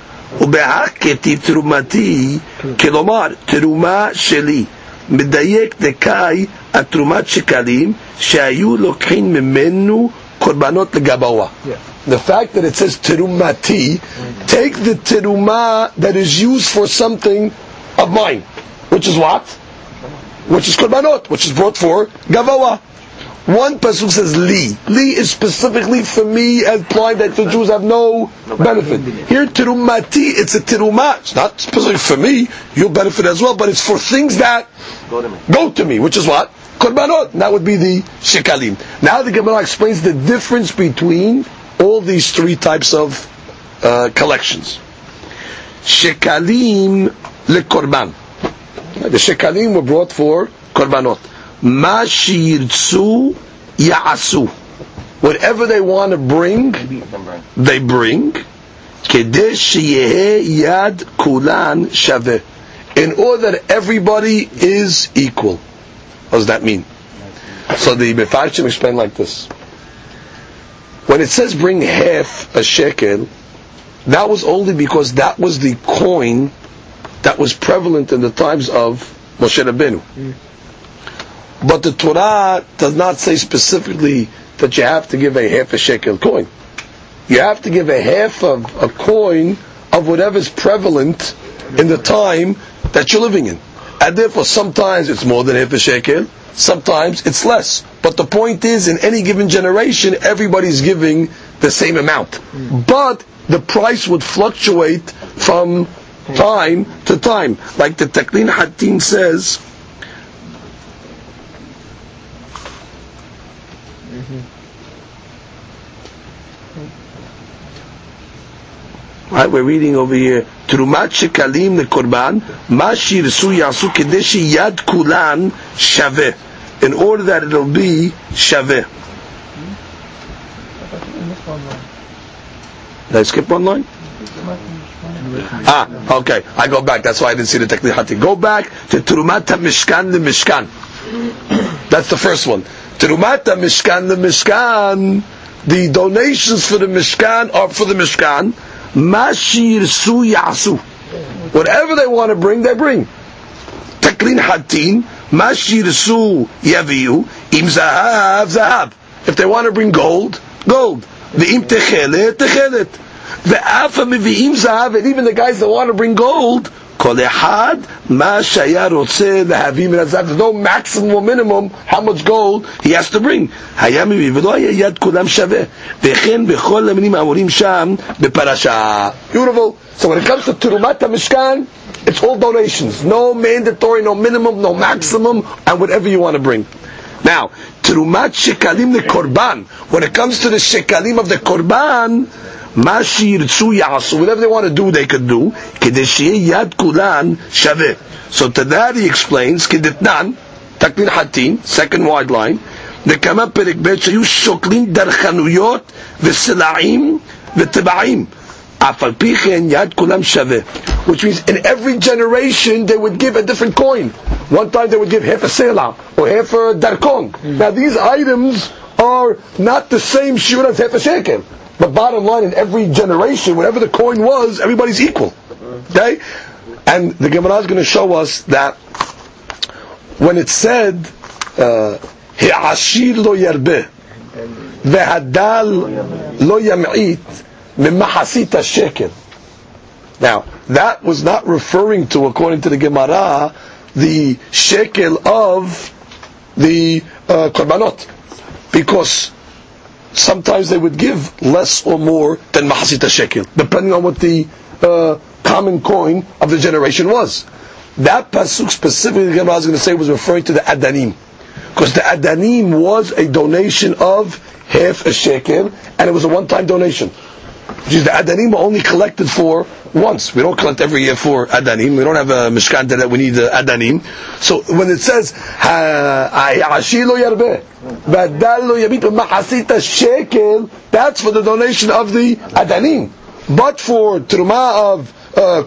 ובהקתי תרומתי כלומר תרומה שלי מדייק דקאי התרומת שקלים שהיו לוקחים ממנו קורבנות לגבוה. The fact that it says terumati, take the teruma that is used for something of mine, which is what? Which is korbanot, which is brought for gavawa. One pasuk says li. Li is specifically for me, and implying that the Jews have no benefit. Here, terumati, it's a terumah. It's not specifically for me. You'll benefit as well, but it's for things that go to me, which is what? Korbanot. That would be the shekalim. Now the Gemara explains the difference between all these 3 types of collections. Shekalim lekorban. The shekalim were brought for korbanot. Ma shirtsu ya'asu. Whatever they want to bring, they bring. Kedei sheyeh yad kulan shaveh, in order that everybody is equal. What does that mean? So the Mefarshim explain like this. When it says bring half a shekel, that was only because that was the coin that was prevalent in the times of Moshe Rabbeinu. But the Torah does not say specifically that you have to give a half a shekel coin. You have to give a half of a coin of whatever's prevalent in the time that you're living in. And therefore sometimes it's more than half a shekel, sometimes it's less. But the point is, in any given generation, everybody's giving the same amount. But the price would fluctuate from time to time. Like the Taklin Hatin says, right, we're reading over here, Trumat shekalim lekorban, ma shirsu yasu kedeshi yad kulan shaveh, in order that it'll be shaveh. Did I skip one line? Okay, I go back, that's why I didn't see the Taklid Hati. Go back to Trumat mishkan le mishkan. That's the first one. Trumat mishkan le mishkan, the donations for the mishkan are for the mishkan. Mashir su yasu, whatever they want to bring, they bring. Taklin hatin, mashir su yaviu, im zahav zahav. If they want to bring gold, gold. Ve'im techelet techelet. Ve'afa mevi'im zahav. And even the guys that want to bring gold, kol ehad ma shaya rotze lehavim zahav. There's no maximum or minimum how much gold he has to bring. Hayami v'lo yad kulam shaveh. Ve'chen bechol laminim amorim sham beparasha. Beautiful. So when it comes to Turumat HaMishkan, it's all donations. No mandatory, no minimum, no maximum, and whatever you want to bring. Now, Turumat Shekalim the Korban. When it comes to the Shekalim of the Korban, Mashir Tzu Yasu, whatever they want to do, they could do. Kedeshi Yad Kulan Shaveh. So to that he explains, Kedetnan, Taklin Hatin, second wide line, Nekama Perek Bet Shayu Shoklin Darchanuyot V'Silaim V'Tibaim. Afal Pichen Yad Kulam Shaveh. Which means in every generation they would give a different coin. One time they would give half a selah or half a darkon. Now these items are not the same shiur as half a shekel. But bottom line, in every generation, whatever the coin was, everybody's equal. Okay? And the Gemara is going to show us that when it said, He'ashir lo yarbeh, vehadal lo yam'it, mimahasita shekel. Now, that was not referring to, according to the Gemara, the shekel of the korbanot, because sometimes they would give less or more than mahasita shekel, depending on what the common coin of the generation was. That pasuk specifically, the Gemara was going to say, was referring to the adanim, because the adanim was a donation of half a shekel, and it was a one-time donation. The adanim were only collected for once. We don't collect every year for adanim. We don't have a mishkan that we need adanim. So when it says "Ha'ashilo yarbeh, v'adalo yabit ma'asita shekel," that's for the donation of the adanim. But for truma of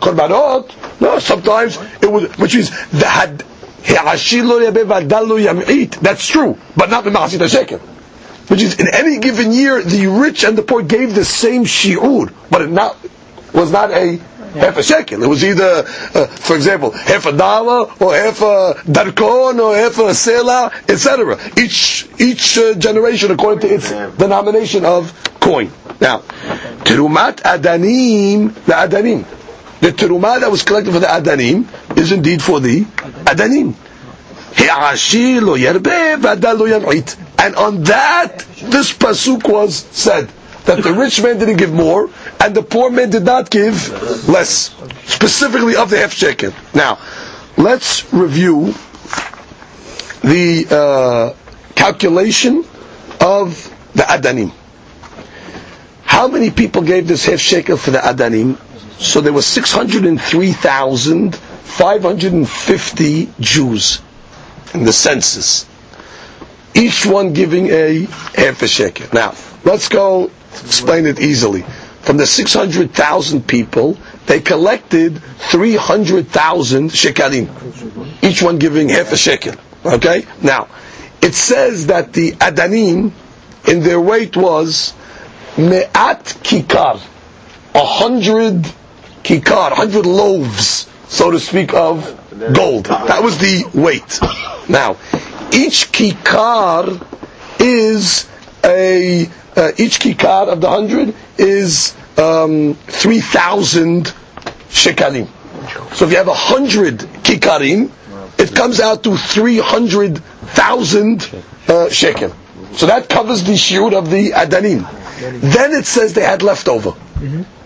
korbanot, no. Sometimes it would, which means the "Ha'ashilo yarbeh, v'adalo yamit." That's true, but not the ma'asita shekel. Which is, in any given year, the rich and the poor gave the same shi'ur, but it was not a half a shekel. It was either, for example, half a dollar, or half a darkon, or half a selah, etc. Each generation according to its denomination of coin. Now, Terumat Adanim, the Adanim. The Terumah that was collected for the Adanim is indeed for the Adanim. He'ashir lo yerbeh, v'adal lo yam'it. And on that, this pasuk was said, that the rich man didn't give more, and the poor man did not give less, specifically of the half shekel. Now, let's review the calculation of the adanim. How many people gave this half shekel for the adanim? So there were 603,550 Jews in the census. Each one giving a half a shekel. Now, let's go explain it easily. from the 600,000 people, they collected 300,000 shekarim, each one giving half a shekel. Okay? Now, it says that the Adanim, in their weight was me'at kikar, 100 kikar, 100 loaves, so to speak, of gold. That was the weight. Now, each kikar is each kikar of the 100 is 3,000 shekalim. So if you have 100 kikarim, it comes out to 300,000 shekel. So that covers the shiur of the Adanim. Then it says they had leftover.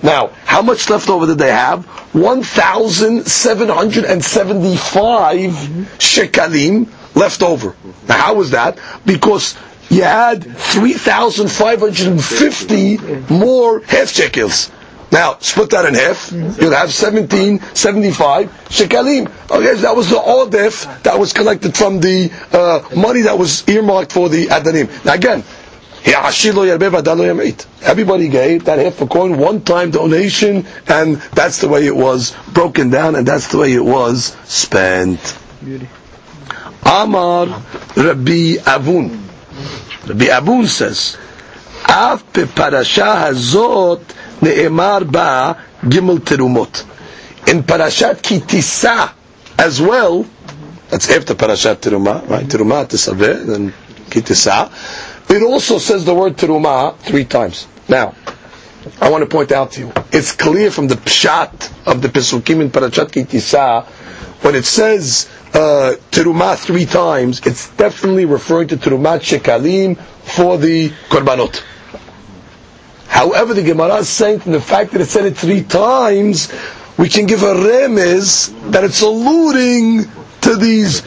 Now, how much leftover did they have? 1,775 shekalim leftover. Now, how was that? Because you had 3,550 more half shekels. Now, split that in half, you'll have 1,775 shekalim. Okay, so that was the odef that was collected from the money that was earmarked for the Adanim. Now again, everybody gave that half a coin, one-time donation, and that's the way it was broken down, and that's the way it was spent. Beauty. Amar Rabbi Avun. Rabbi Avun says, Av peparasha hazot ne'emar ba gimel terumot. In Parashat Kitisa as well, that's after Parashat Terumah, right? Terumah, Tisaveh, then Kitisa. It also says the word terumah 3 times. Now, I want to point out to you, it's clear from the pshat of the Pesukim in Parashat Kitisa, when it says terumah 3 times, it's definitely referring to terumah shekalim for the korbanot. However, the Gemara is saying from the fact that it said it 3 times, we can give a remez that it's alluding to these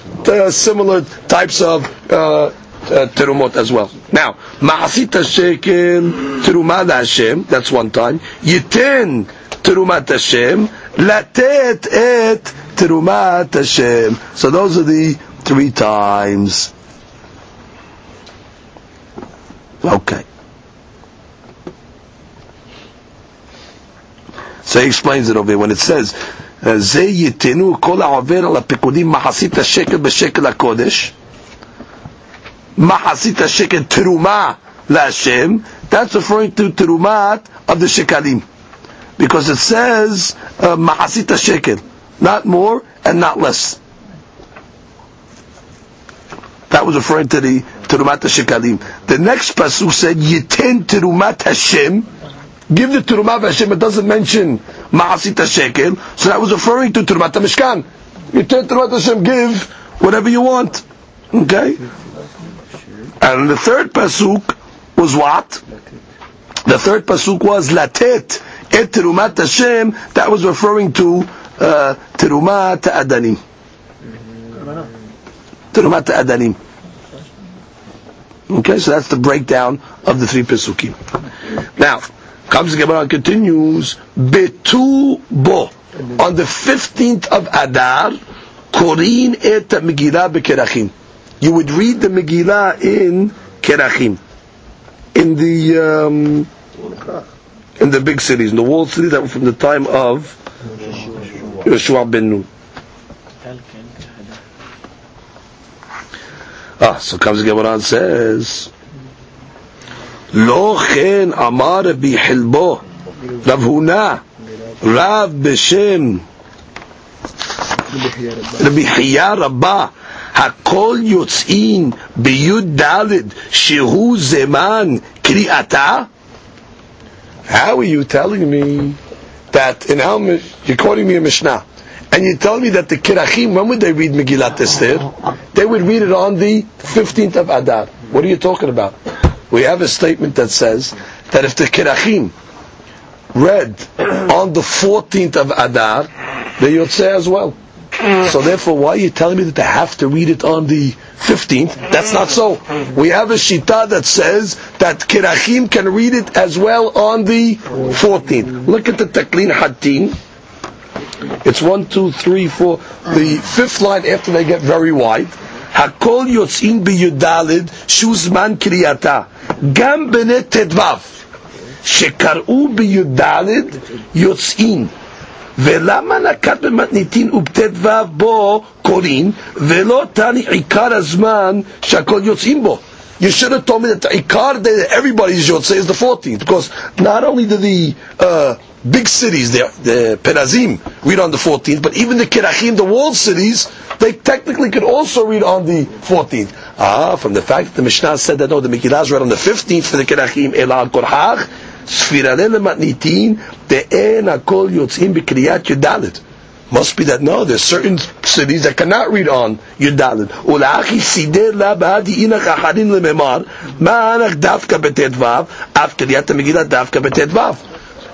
similar types of terumot as well. Now, ma'asita shekel terumah Hashem. That's 1 time. Yiten terumat Hashem, latet et terumat Hashem. So those are the 3 times. Okay. So he explains it over here when it says ze yitenu kol ha'aver al ha'pekudim ma'asita shekel b'shekel ha'kodesh. Mahasita shekel terumah laShem. That's referring to terumat of the shekalim, because it says mahasita shekel, not more and not less. That was referring to the terumat shekalim. The next pasuk said yiten terumat Hashem, give the terumah of Hashem. It doesn't mention mahasita shekel, so that was referring to terumat Mishkan. Yiten terumat Hashem, give whatever you want. Okay. And the third pasuk was what? The third pasuk was latet et terumat Hashem. That was referring to terumat Adanim. Terumat Adanim. Okay, so that's the breakdown of the 3 pasukim. Now, comes the Gemara and continues betu bo, on the 15th of Adar, korin et Megillah bekerachim. You would read the Megillah in Kerachim, in the big cities, in the walled cities that were from the time of Yeshua ben Nun. So comes the Gemara and says, Lo chen amar bi Hilbo, Rav Huna, Rav Beshem, Rabbi Chiyah Rabbah. Hakol yotzin biyud dalid shehu zeman kriata. How are you telling me that in Elmish, you're quoting me a Mishnah, and you tell me that the Kirachim, when would they read Megillat Esther? They would read it on the 15th of Adar. What are you talking about? We have a statement that says that if the Kirachim read on the 14th of Adar, the Yotzei as well. So therefore, why are you telling me that they have to read it on the 15th? That's not so. We have a shita that says that Kirachim can read it as well on the 14th. Look at the Taklin Hatin. It's 1, 2, 3, 4. The 5th line after they get very wide. Hakol yotzin biyudalid shuzman kriyata. Gam benet tedvav. שקראו בי"ד יוצאין, ולמה נקט במתניתין ובט"ו בו קורין, ולא תני עיקר הזמן שהכל יוצאים בו? You should have told me that the Ikar day that everybody's Yotze is the 14th, because not only do the big cities, the Perazim, read on the 14th, but even the Kirachim, the walled cities, they technically could also read on the 14th. From the fact that the Mishnah said that, no, the Mikilahs read on the 15th for the Kirachim, Elal Korhach, Sfiralel Matnitin, De'en Akol Yotzim B'Kriyat Yudalit. Must be that, no, there's certain cities that cannot read on Yudalid. Ulachi sideh la ba'adi inach acharin lememar ma'anach davka betetvav afkiriyat ha-megillah davka betetvav.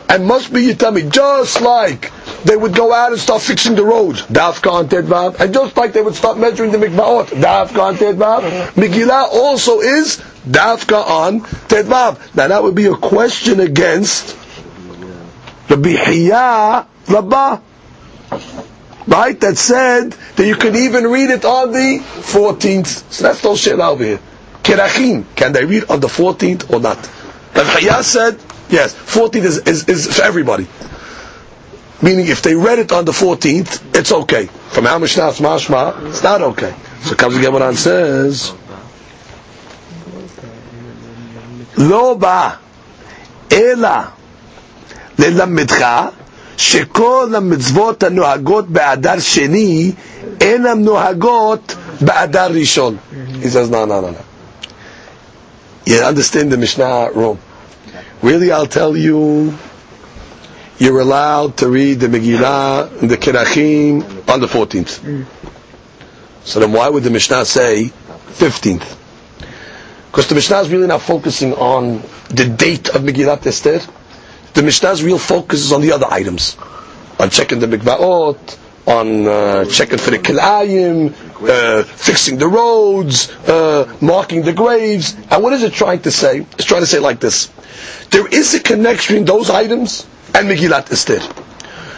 And must be, you tell me, just like they would go out and start fixing the roads, davka on tetvav, and just like they would start measuring the mikvaot, davka on tetvav, Megillah also is davka on tetvav. Now that would be a question against the Bihiyah Rabbah. Right, that said that you could even read it on the 14th. So that's no shit over here. Kirachim, can they read on the 14th or not? Rav Chaya said, yes, 14th is for everybody. Meaning if they read it on the 14th, it's okay. From our Mishnah Mashma, it's not okay. So comes again what Gemara says, Lo ba ela lelamidcha שכל המצוות הנוהגות באדר שני אינן נוהגות באדר ראשון. He says, no. You understand the Mishnah wrong. Really, I'll tell you, you're allowed to read the Megillah and the Kirachim on the 14th. So then why would the Mishnah say 15th? Because the Mishnah is really not focusing on the date of Megillat Esther. The Mishnah's real focus is on the other items, on checking the mikvaot, on checking for the kilayim, fixing the roads, marking the graves. And what is it trying to say? It's trying to say like this: there is a connection in those items and Megillat Esther.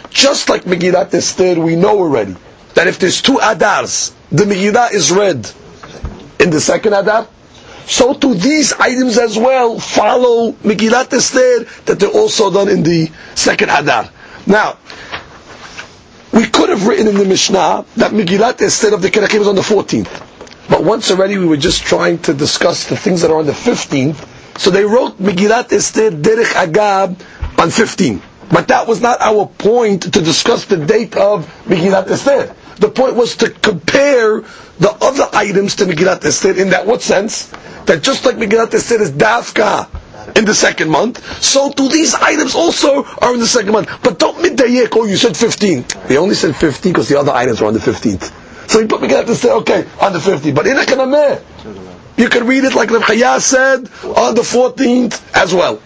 Just like Megillat Esther, we know already that if there's two Adars, the Megillah is read in the second Adar. So to these items as well follow Megillat Esther, that they're also done in the second Adar. Now, we could have written in the Mishnah that Megillat Esther of the Kirachim is on the 14th. But once already we were just trying to discuss the things that are on the 15th. So they wrote Megillat Esther Derech Agab on 15. But that was not our point to discuss the date of Megillat Esther. The point was to compare the other items to Megillat Esther in that what sense? That just like Megillat Esther is davka in the second month, so too these items also are in the second month. But don't midayek, oh you said 15. They only said 15 because the other items were on the 15th. So you put Megillat Esther, okay, on the 15th. But in Akanameh, you can read it like Rav Chaya said, on the 14th as well.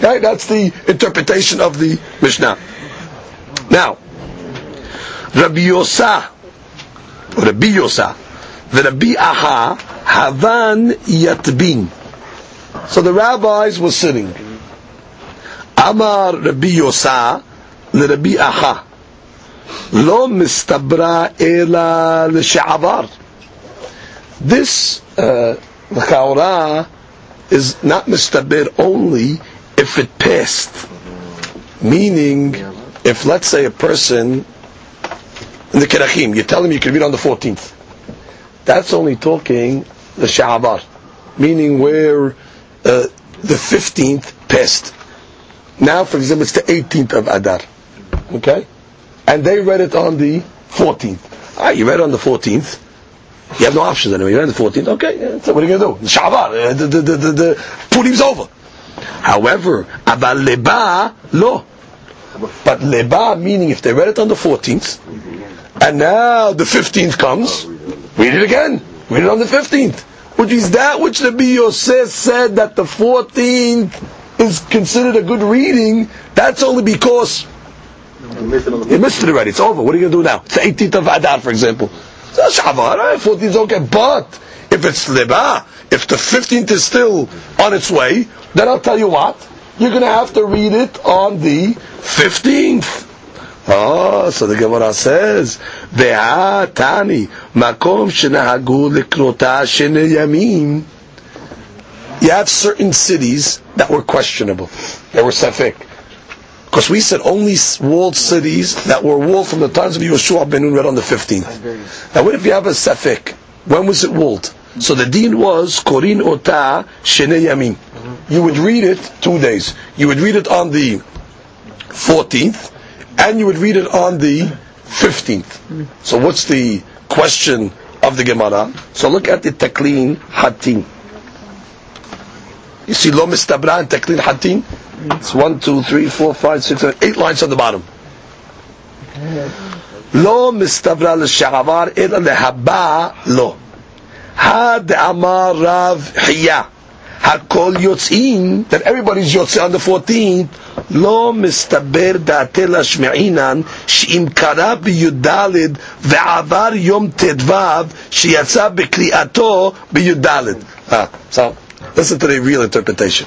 Right? That's the interpretation of the Mishnah. Now, Rabbi Yosa, the Rabbi Aha, Havan Yatbin. So the rabbis were sitting. Amar Rabbi Yosa, the Rabbi Aha, Lo mistabra ela l'she'avar. This l'chaura is not mistaber only if it passed. Meaning, if let's say a person in the Kirachim, you tell him you can read on the 14th. That's only talking the Sha'abar, meaning where the 15th passed. Now, for example, it's the 18th of Adar, okay? And they read it on the 14th. All right, you read it on the 14th. You have no options anymore. You read it on the 14th. Okay, so what are you going to do? The Sha'abar, the Purim's over. However, Abal Leba, lo. But Leba, meaning if they read it on the 14th, and now the 15th comes, read it again. Read it on the 15th. Which is that which the Rabbi Yosef said that the 14th is considered a good reading. That's only because you missed it already. It's over. What are you going to do now? It's the 18th of Adar, for example. So Shavar, 14th is okay. But if it's Leba, if the 15th is still on its way, then I'll tell you what. You're going to have to read it on the 15th. Oh, so the Gemara says, "Ve'a tani makom shenahagu lekrota shene yamim you have certain cities that were questionable, that were safek. Because we said only walled cities that were walled from the times of Yeshua ben Nun read on the 15th. Now what if you have a safek? When was it walled? So the deen was Korin Ota Shene Yamin. You would read it 2 days. You would read it on the 14th, and you would read it on the 15th. So what's the question of the Gemara? So look at the Taklin Hatin. You see Lo Mistabra and Taklin Hatin? It's 1, 2, 3, 4, 5, 6, 7, 8 lines on the bottom. Lo Mistabra l'shavar ila l'haba lo. Had Amar Rav Hiya Hakol Yotzin, that everybody's Yotzin on the 14th. Lo Mistaber Da'atela Shme'inan She'im Kara B'Yudalid Ve'avar Yom Tedvav She'yatsa B'Kri'ato B'Yudalid. So, listen to the real interpretation.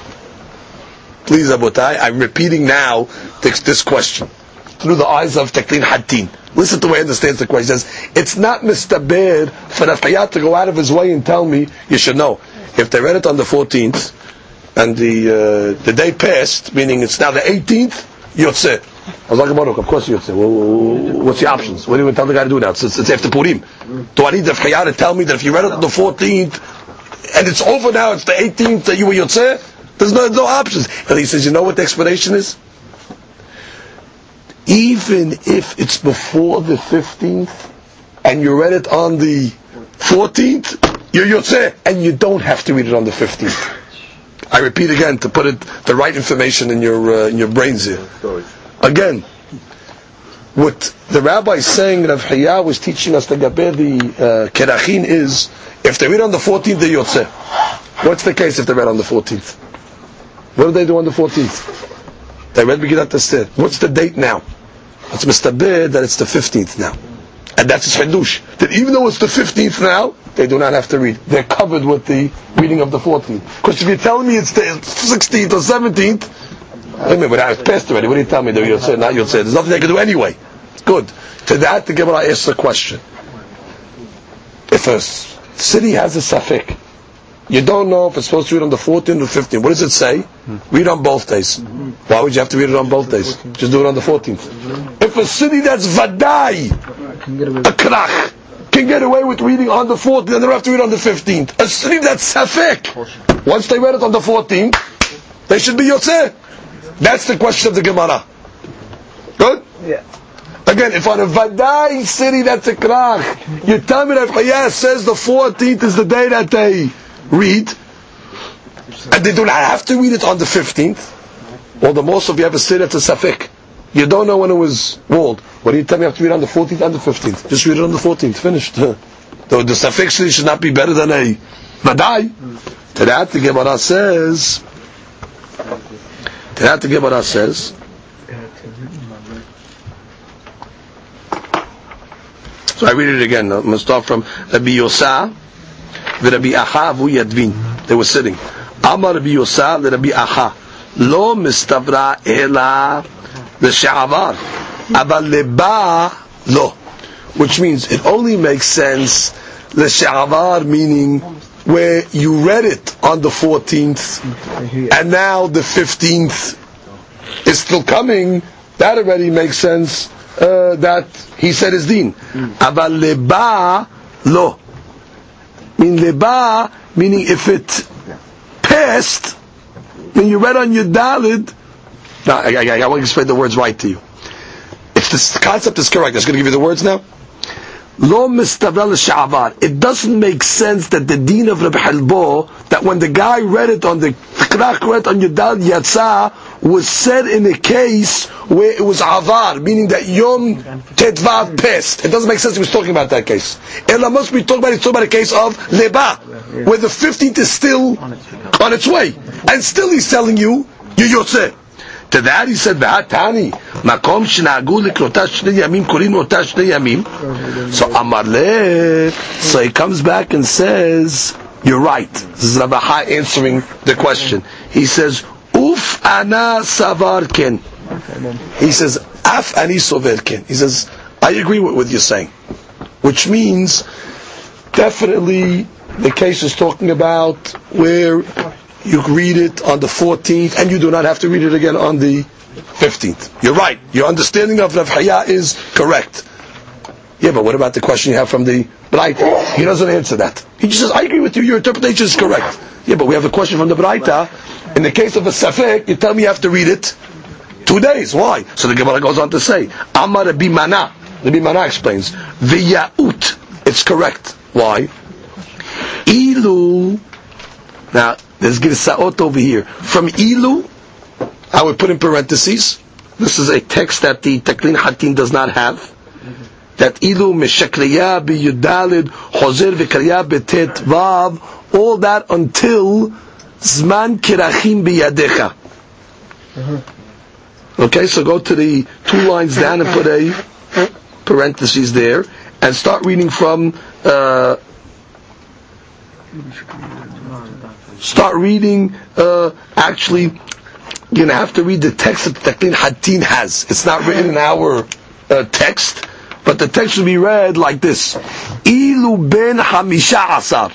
Please, Abotai, I'm repeating now this question through the eyes of Taklin Hatin. Listen to the way he understands the question. He says, it's not mistaber for Rafayat to go out of his way and tell me, you should know. If they read it on the 14th, and the day passed, meaning it's now the 18th, Yotzeh. I was like, of course Yotzeh. Well, what's the options? What do you tell the guy to do now? It's after Purim. Do I need the Rafayat to tell me that if you read it on the 14th, and it's over now, it's the 18th, that you were Yotzeh? There's no options. And he says, you know what the explanation is? Even if it's before the 15th, and you read it on the 14th, you're Yotzeh, and you don't have to read it on the 15th. I repeat again, to put it the right information in your brains here. Again, what the rabbi saying, Rav Hiya was teaching us, the Gaber, the Kerachin, is, if they read on the 14th, they're Yotzeh. What's the case if they read on the 14th? What do they do on the 14th? They read Megillat Esther. What's the date now? It's mistaber that it's the 15th now. And that's his chidush. That even though it's the 15th now, they do not have to read. They're covered with the reading of the 14th. Because if you're telling me it's the 16th or 17th, wait a minute, I've passed already. What do you tell me? You'll say, not you'll say. There's nothing I can do anyway. Good. To that, the Gemara asks the question. If a city has a safek, you don't know if it's supposed to read on the 14th or 15th. What does it say? Read on both days. Why would you have to read it on both days? Just do it on the 14th. If a city that's vadai, a krach, can get away with reading on the 14th, then they don't have to read on the 15th. A city that's safek, once they read it on the 14th, they should be Yotzeh. That's the question of the Gemara. Good? Yeah. Again, if on a vadai city that's a krach, you tell me that Chaya says the 14th is the day that they read, and they do not have to read it on the 15th. Well, the most of you have a city that's a safek. You don't know when it was walled. What do you tell me you have to read on the 14th and the 15th? Just read it on the 14th. Finished. The safek city should not be better than a vadai. To that the Gemara says, so I read it again. I'm going to start from Rabbi Yosah V'Rabbi Acha Avu Yadvin. They were sitting. Amar Rabbi Yosef V'Rabbi Acha Lo Mistavra Ela L'Shavar Aval Leba Lo, which means it only makes sense L'Shavar, meaning where you read it on the 14th and now the 15th is still coming. That already makes sense that he said his deen. Aval Leba Lo, meaning if it passed, when you read on your dalid. Now, I want to explain the words right to you. If this concept is correct, I'm going to give you the words now. Lo mistavra l'shavar. It doesn't make sense that the deen of Rabbi Halbo, that when the guy read it on the krach, read on your dalid yatsa, was said in a case where it was avar, meaning that Yom Tetvav passed. It doesn't make sense he was talking about that case. Ella must be talking about a case of Leba, where the 15th is still on its way. And still he's telling you, you Yotzeh. To that he said, V'hatani, makom shena'agu likrotash shnei yamim, korin otash shnei yamim. So Amar le, so he comes back and says, you're right. This is Rabbi Hai answering the question. He says, Uf ana savarken. He says, Af ani soverken. He says, I agree with what you're saying. Which means, definitely, the case is talking about where you read it on the 14th, and you do not have to read it again on the 15th. You're right. Your understanding of Rav Haya is correct. Yeah, but what about the question you have from the Braita? He doesn't answer that. He just says, I agree with you, your interpretation is correct. Yeah, but we have a question from the Braita. In the case of a Safek, you tell me you have to read it 2 days. Why? So the Gemara goes on to say, Amar Rabbi Mana. Rabbi Mana explains, V'ya'ut. It's correct. Why? Ilu. Now, there's Girsa'ot over here. From Ilu, I would put in parentheses. This is a text that the Taklin Hatin does not have. That ilu meshakliya bi yudalid hozer v'kriya betet vav, all that until zman kirachim biyadecha. Okay, so go to the 2 lines down and put a parentheses there, and start reading from. Actually, you're gonna have to read the text that the Taklin Hatin has. It's not written in our text. But the text should be read like this: Ilu ben hamisha asar,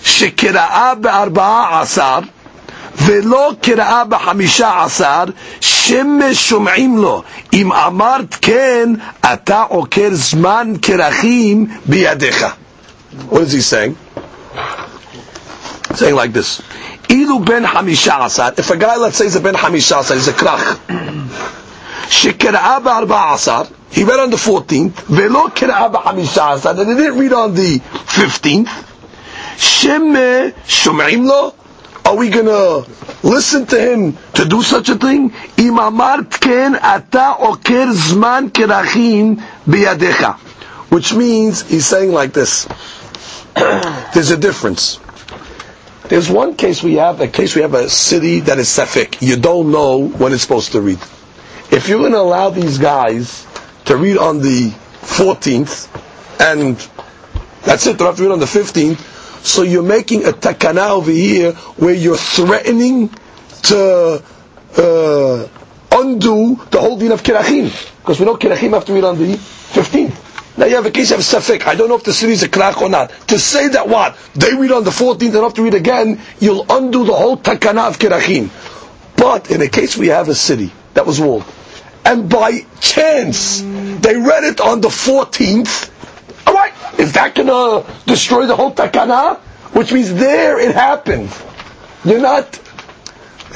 shekira'a be'arba'a asar, velo kira'a be'hamisha asar, shemme shum'im lo. Im amart ken ata oker zman kirachim biyadecha. What is he saying? Saying like this: Ilu ben hamisha asar. If a guy, let's say, is a ben hamisha asar, he's a krach. Shekira'a be'arba'a asar. He read on the 14th. Velo kira'a b'hamisha asar. And he didn't read on the 15th. Shemme shum'im lo. Are we going to listen to him to do such a thing? Im amart ken ata oker zman kirachim biyadecha. Which means, he's saying like this. There's a difference. There's one case we have a city that is safek. You don't know when it's supposed to read. If you're going to allow these guys to read on the 14th, and that's it, they have to read on the 15th, so you're making a takana over here where you're threatening to undo the whole din of kirachim, because we know kirachim have to read on the 15th. Now you have a case of safek. I don't know if the city is a kirach or not. To say that what? They read on the 14th and have to read again, you'll undo the whole takana of kirachim. But in a case we have a city that was walled, and by chance, they read it on the 14th. All right, is that going to destroy the whole takana? Which means there it happened. You're not...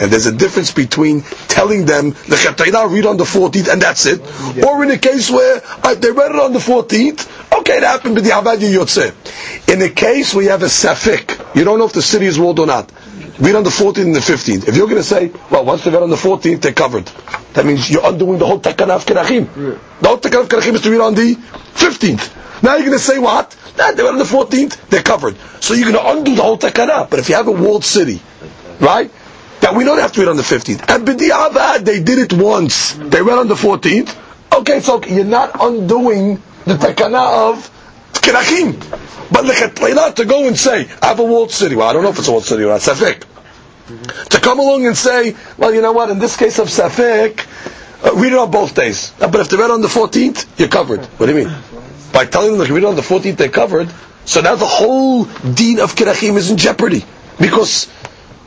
And there's a difference between telling them, L'chatayna, read on the 14th, and that's it. Or in a case where they read it on the 14th, okay, it happened, but the Abadi Yotze. In a case where you have a safek, you don't know if the city is walled or not. Read on the 14th and the 15th. If you're going to say, well, once they read on the 14th, they're covered. That means you're undoing the whole takana of kirachim. Yeah. The whole takana of kirachim is to read on the 15th. Now you're going to say what? Nah, they read on the 14th, they're covered. So you're going to undo the whole takana. But if you have a walled city, right, that we don't have to read on the 15th. And b'diavad, they did it once. They read on the 14th. Okay, so you're not undoing the takana of kirachim. But lechatlayla to go and say, I have a walled city. Well, I don't know if it's a walled city or not. Safek. To come along and say, well, you know what, in this case of safek, read it on both days. But if they read on the 14th, you're covered. What do you mean? By telling them, like, read it on the 14th, they're covered. So now the whole deen of kirachim is in jeopardy. Because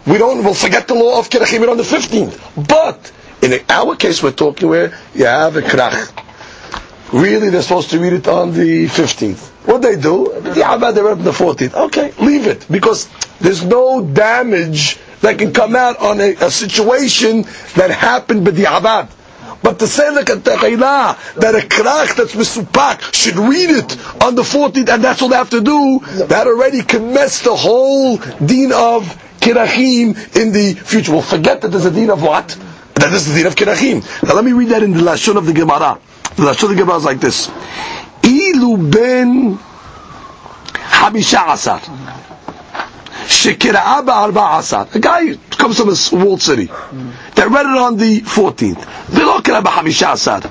we'll forget the law of kirachim on the 15th. But in our case, we're talking where you have a kirach. Really, they're supposed to read it on the 15th. What they do? They read on the 14th. Okay, leave it. Because there's no damage that can come out on a situation that happened with the abad. But to say like that a krach that's misupak should read it on the 14th and that's all they have to do, that already can mess the whole deen of kirachim in the future. We'll forget that there's a deen of what? That there's a deen of kirachim. Now let me read that in the Lashon of the Gemara. The Lashon of the Gemara is like this. Ilu ben hamisha asar shekira'a ba'arba asar. A guy comes from a walled city. They read it on the 14th. V'lo kira'a ba'hamisha asar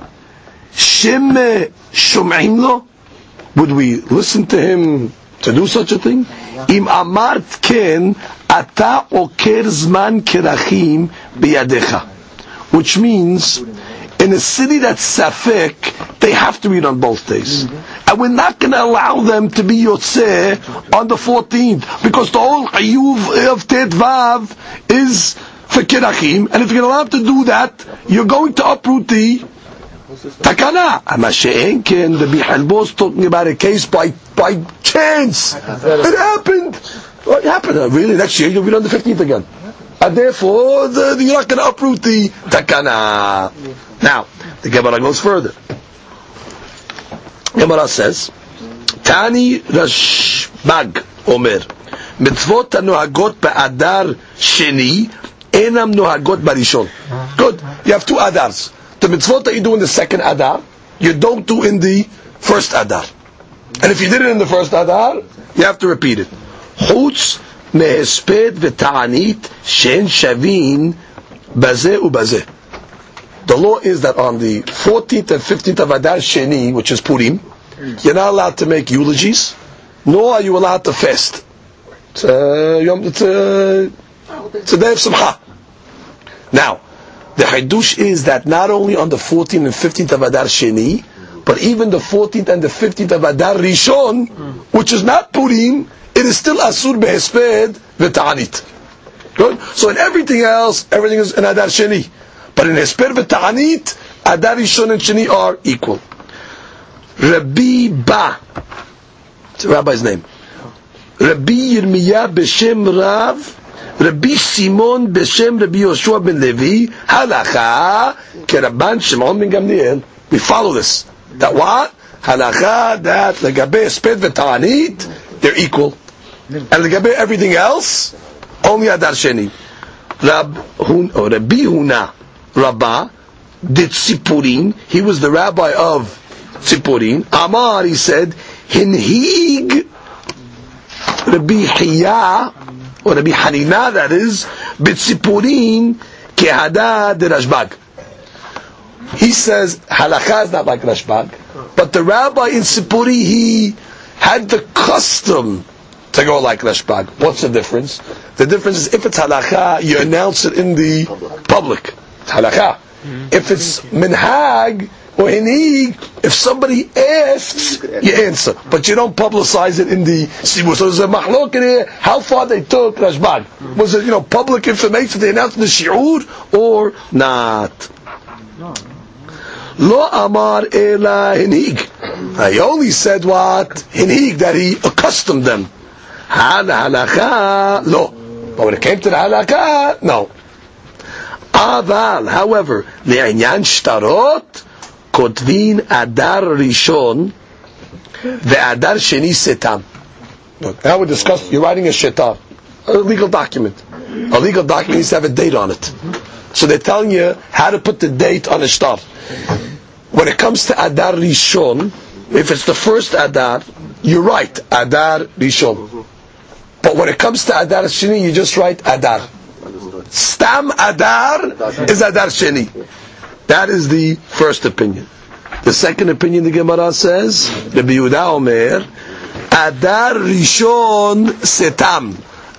shem shum'im lo. Would we listen to him to do such a thing? Im amart ken ata oker zman kirachim biyadecha. Which means, in a city that's safek, They have to eat on both days. Mm-hmm. And we're not going to allow them to be yotzeh on the 14th, because the whole Ayyuv of Tet Vav is for Kirachim, and if you're going to allow them to do that, you're going to uproot the Takana. Amashenken, the Bihalbo's talking about a case by chance. It happened. What happened? Really, next year you'll be on the 15th again. And therefore, you're not going to uproot the Takana. Now, the Gemara goes further. Gemara says, Tani Rashbag Omer, Mitzvot hanohagot ba'adar sheni, enam nohagot barishon. Good. You have two adars. The mitzvot that you do in the second adar, you don't do in the first adar. And if you did it in the first adar, you have to repeat it. Chutz mehesped v'ta'anit shen shavin bazeh ubazeh. The law is that on the 14th and 15th of Adar Sheni, which is Purim, you're not allowed to make eulogies, nor are you allowed to fast. It's a day of Simcha. Now, the Hadush is that not only on the 14th and 15th of Adar Sheni, but even the 14th and the 15th of Adar Rishon, which is not Purim, it is still Asur Behesped V'Ta'anit. Good? So in everything else, everything is in Adar Sheni. But in Hesper v'Ta'anit, Adar Rishon and Sheni are equal. Rabbi Ba, it's the Rabbi's name. Rabbi Yirmiyah b'Shem Rav, Rabbi Simon b'Shem Rabbi Yoshua ben Levi, Halacha Keraban Shimon ben Gamliel. We follow this. That what? Halacha that legabe Hesper v'Ta'anit, they're equal. And legabe everything else, only Adar Sheni. Rabbi Huna. Rabbah did Tzipurin. He was the rabbi of Tzipurin. Amar, he said, Hinhig Rabbi Hiyah, or Rabbi Hanina, that is, B'Tzipurin Kehada de Rashbag. He says, Halakha is not like Rashbag, but the rabbi in Tzipuri, he had the custom to go like Rashbag. What's the difference? The difference is, if it's Halakha, you announce it in the public. Halakha. If it's minhag or hinig, if somebody asks, you answer, but you don't publicize it in the sibur. So there's a mahlok in here. How far they took Rashbag? Was it public information they announced in the shi'ur or not? Lo amar ela hinig. I only said what hinig, that he accustomed them. Halakha lo. But when it came to the halakha, no. Aval, however, le'anyan shtarot kotvin adar rishon ve'adar sheni setam. Look, now we discussed, you're writing a shetar, a legal document. A legal document needs to have a date on it. So they're telling you how to put the date on a shtar. When it comes to adar rishon, if it's the first adar, you write adar rishon. But when it comes to adar sheni, you just write adar. Stam Adar is Adar Sheni. That is the first opinion. The second opinion, the Gemara says, Rabbi Yehuda Omer, Adar Rishon Setam,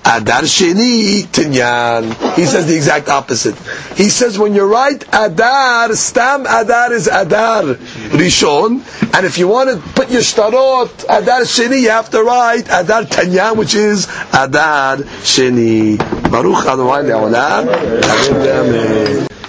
Adar Sheni Tinyan. He says the exact opposite. He says when you write Adar, Stam Adar is Adar Rishon, and if you want to put your shtarot Adar Sheni, you have to write Adar Tinyan, which is Adar Sheni. Baruch Adonai Le'olam.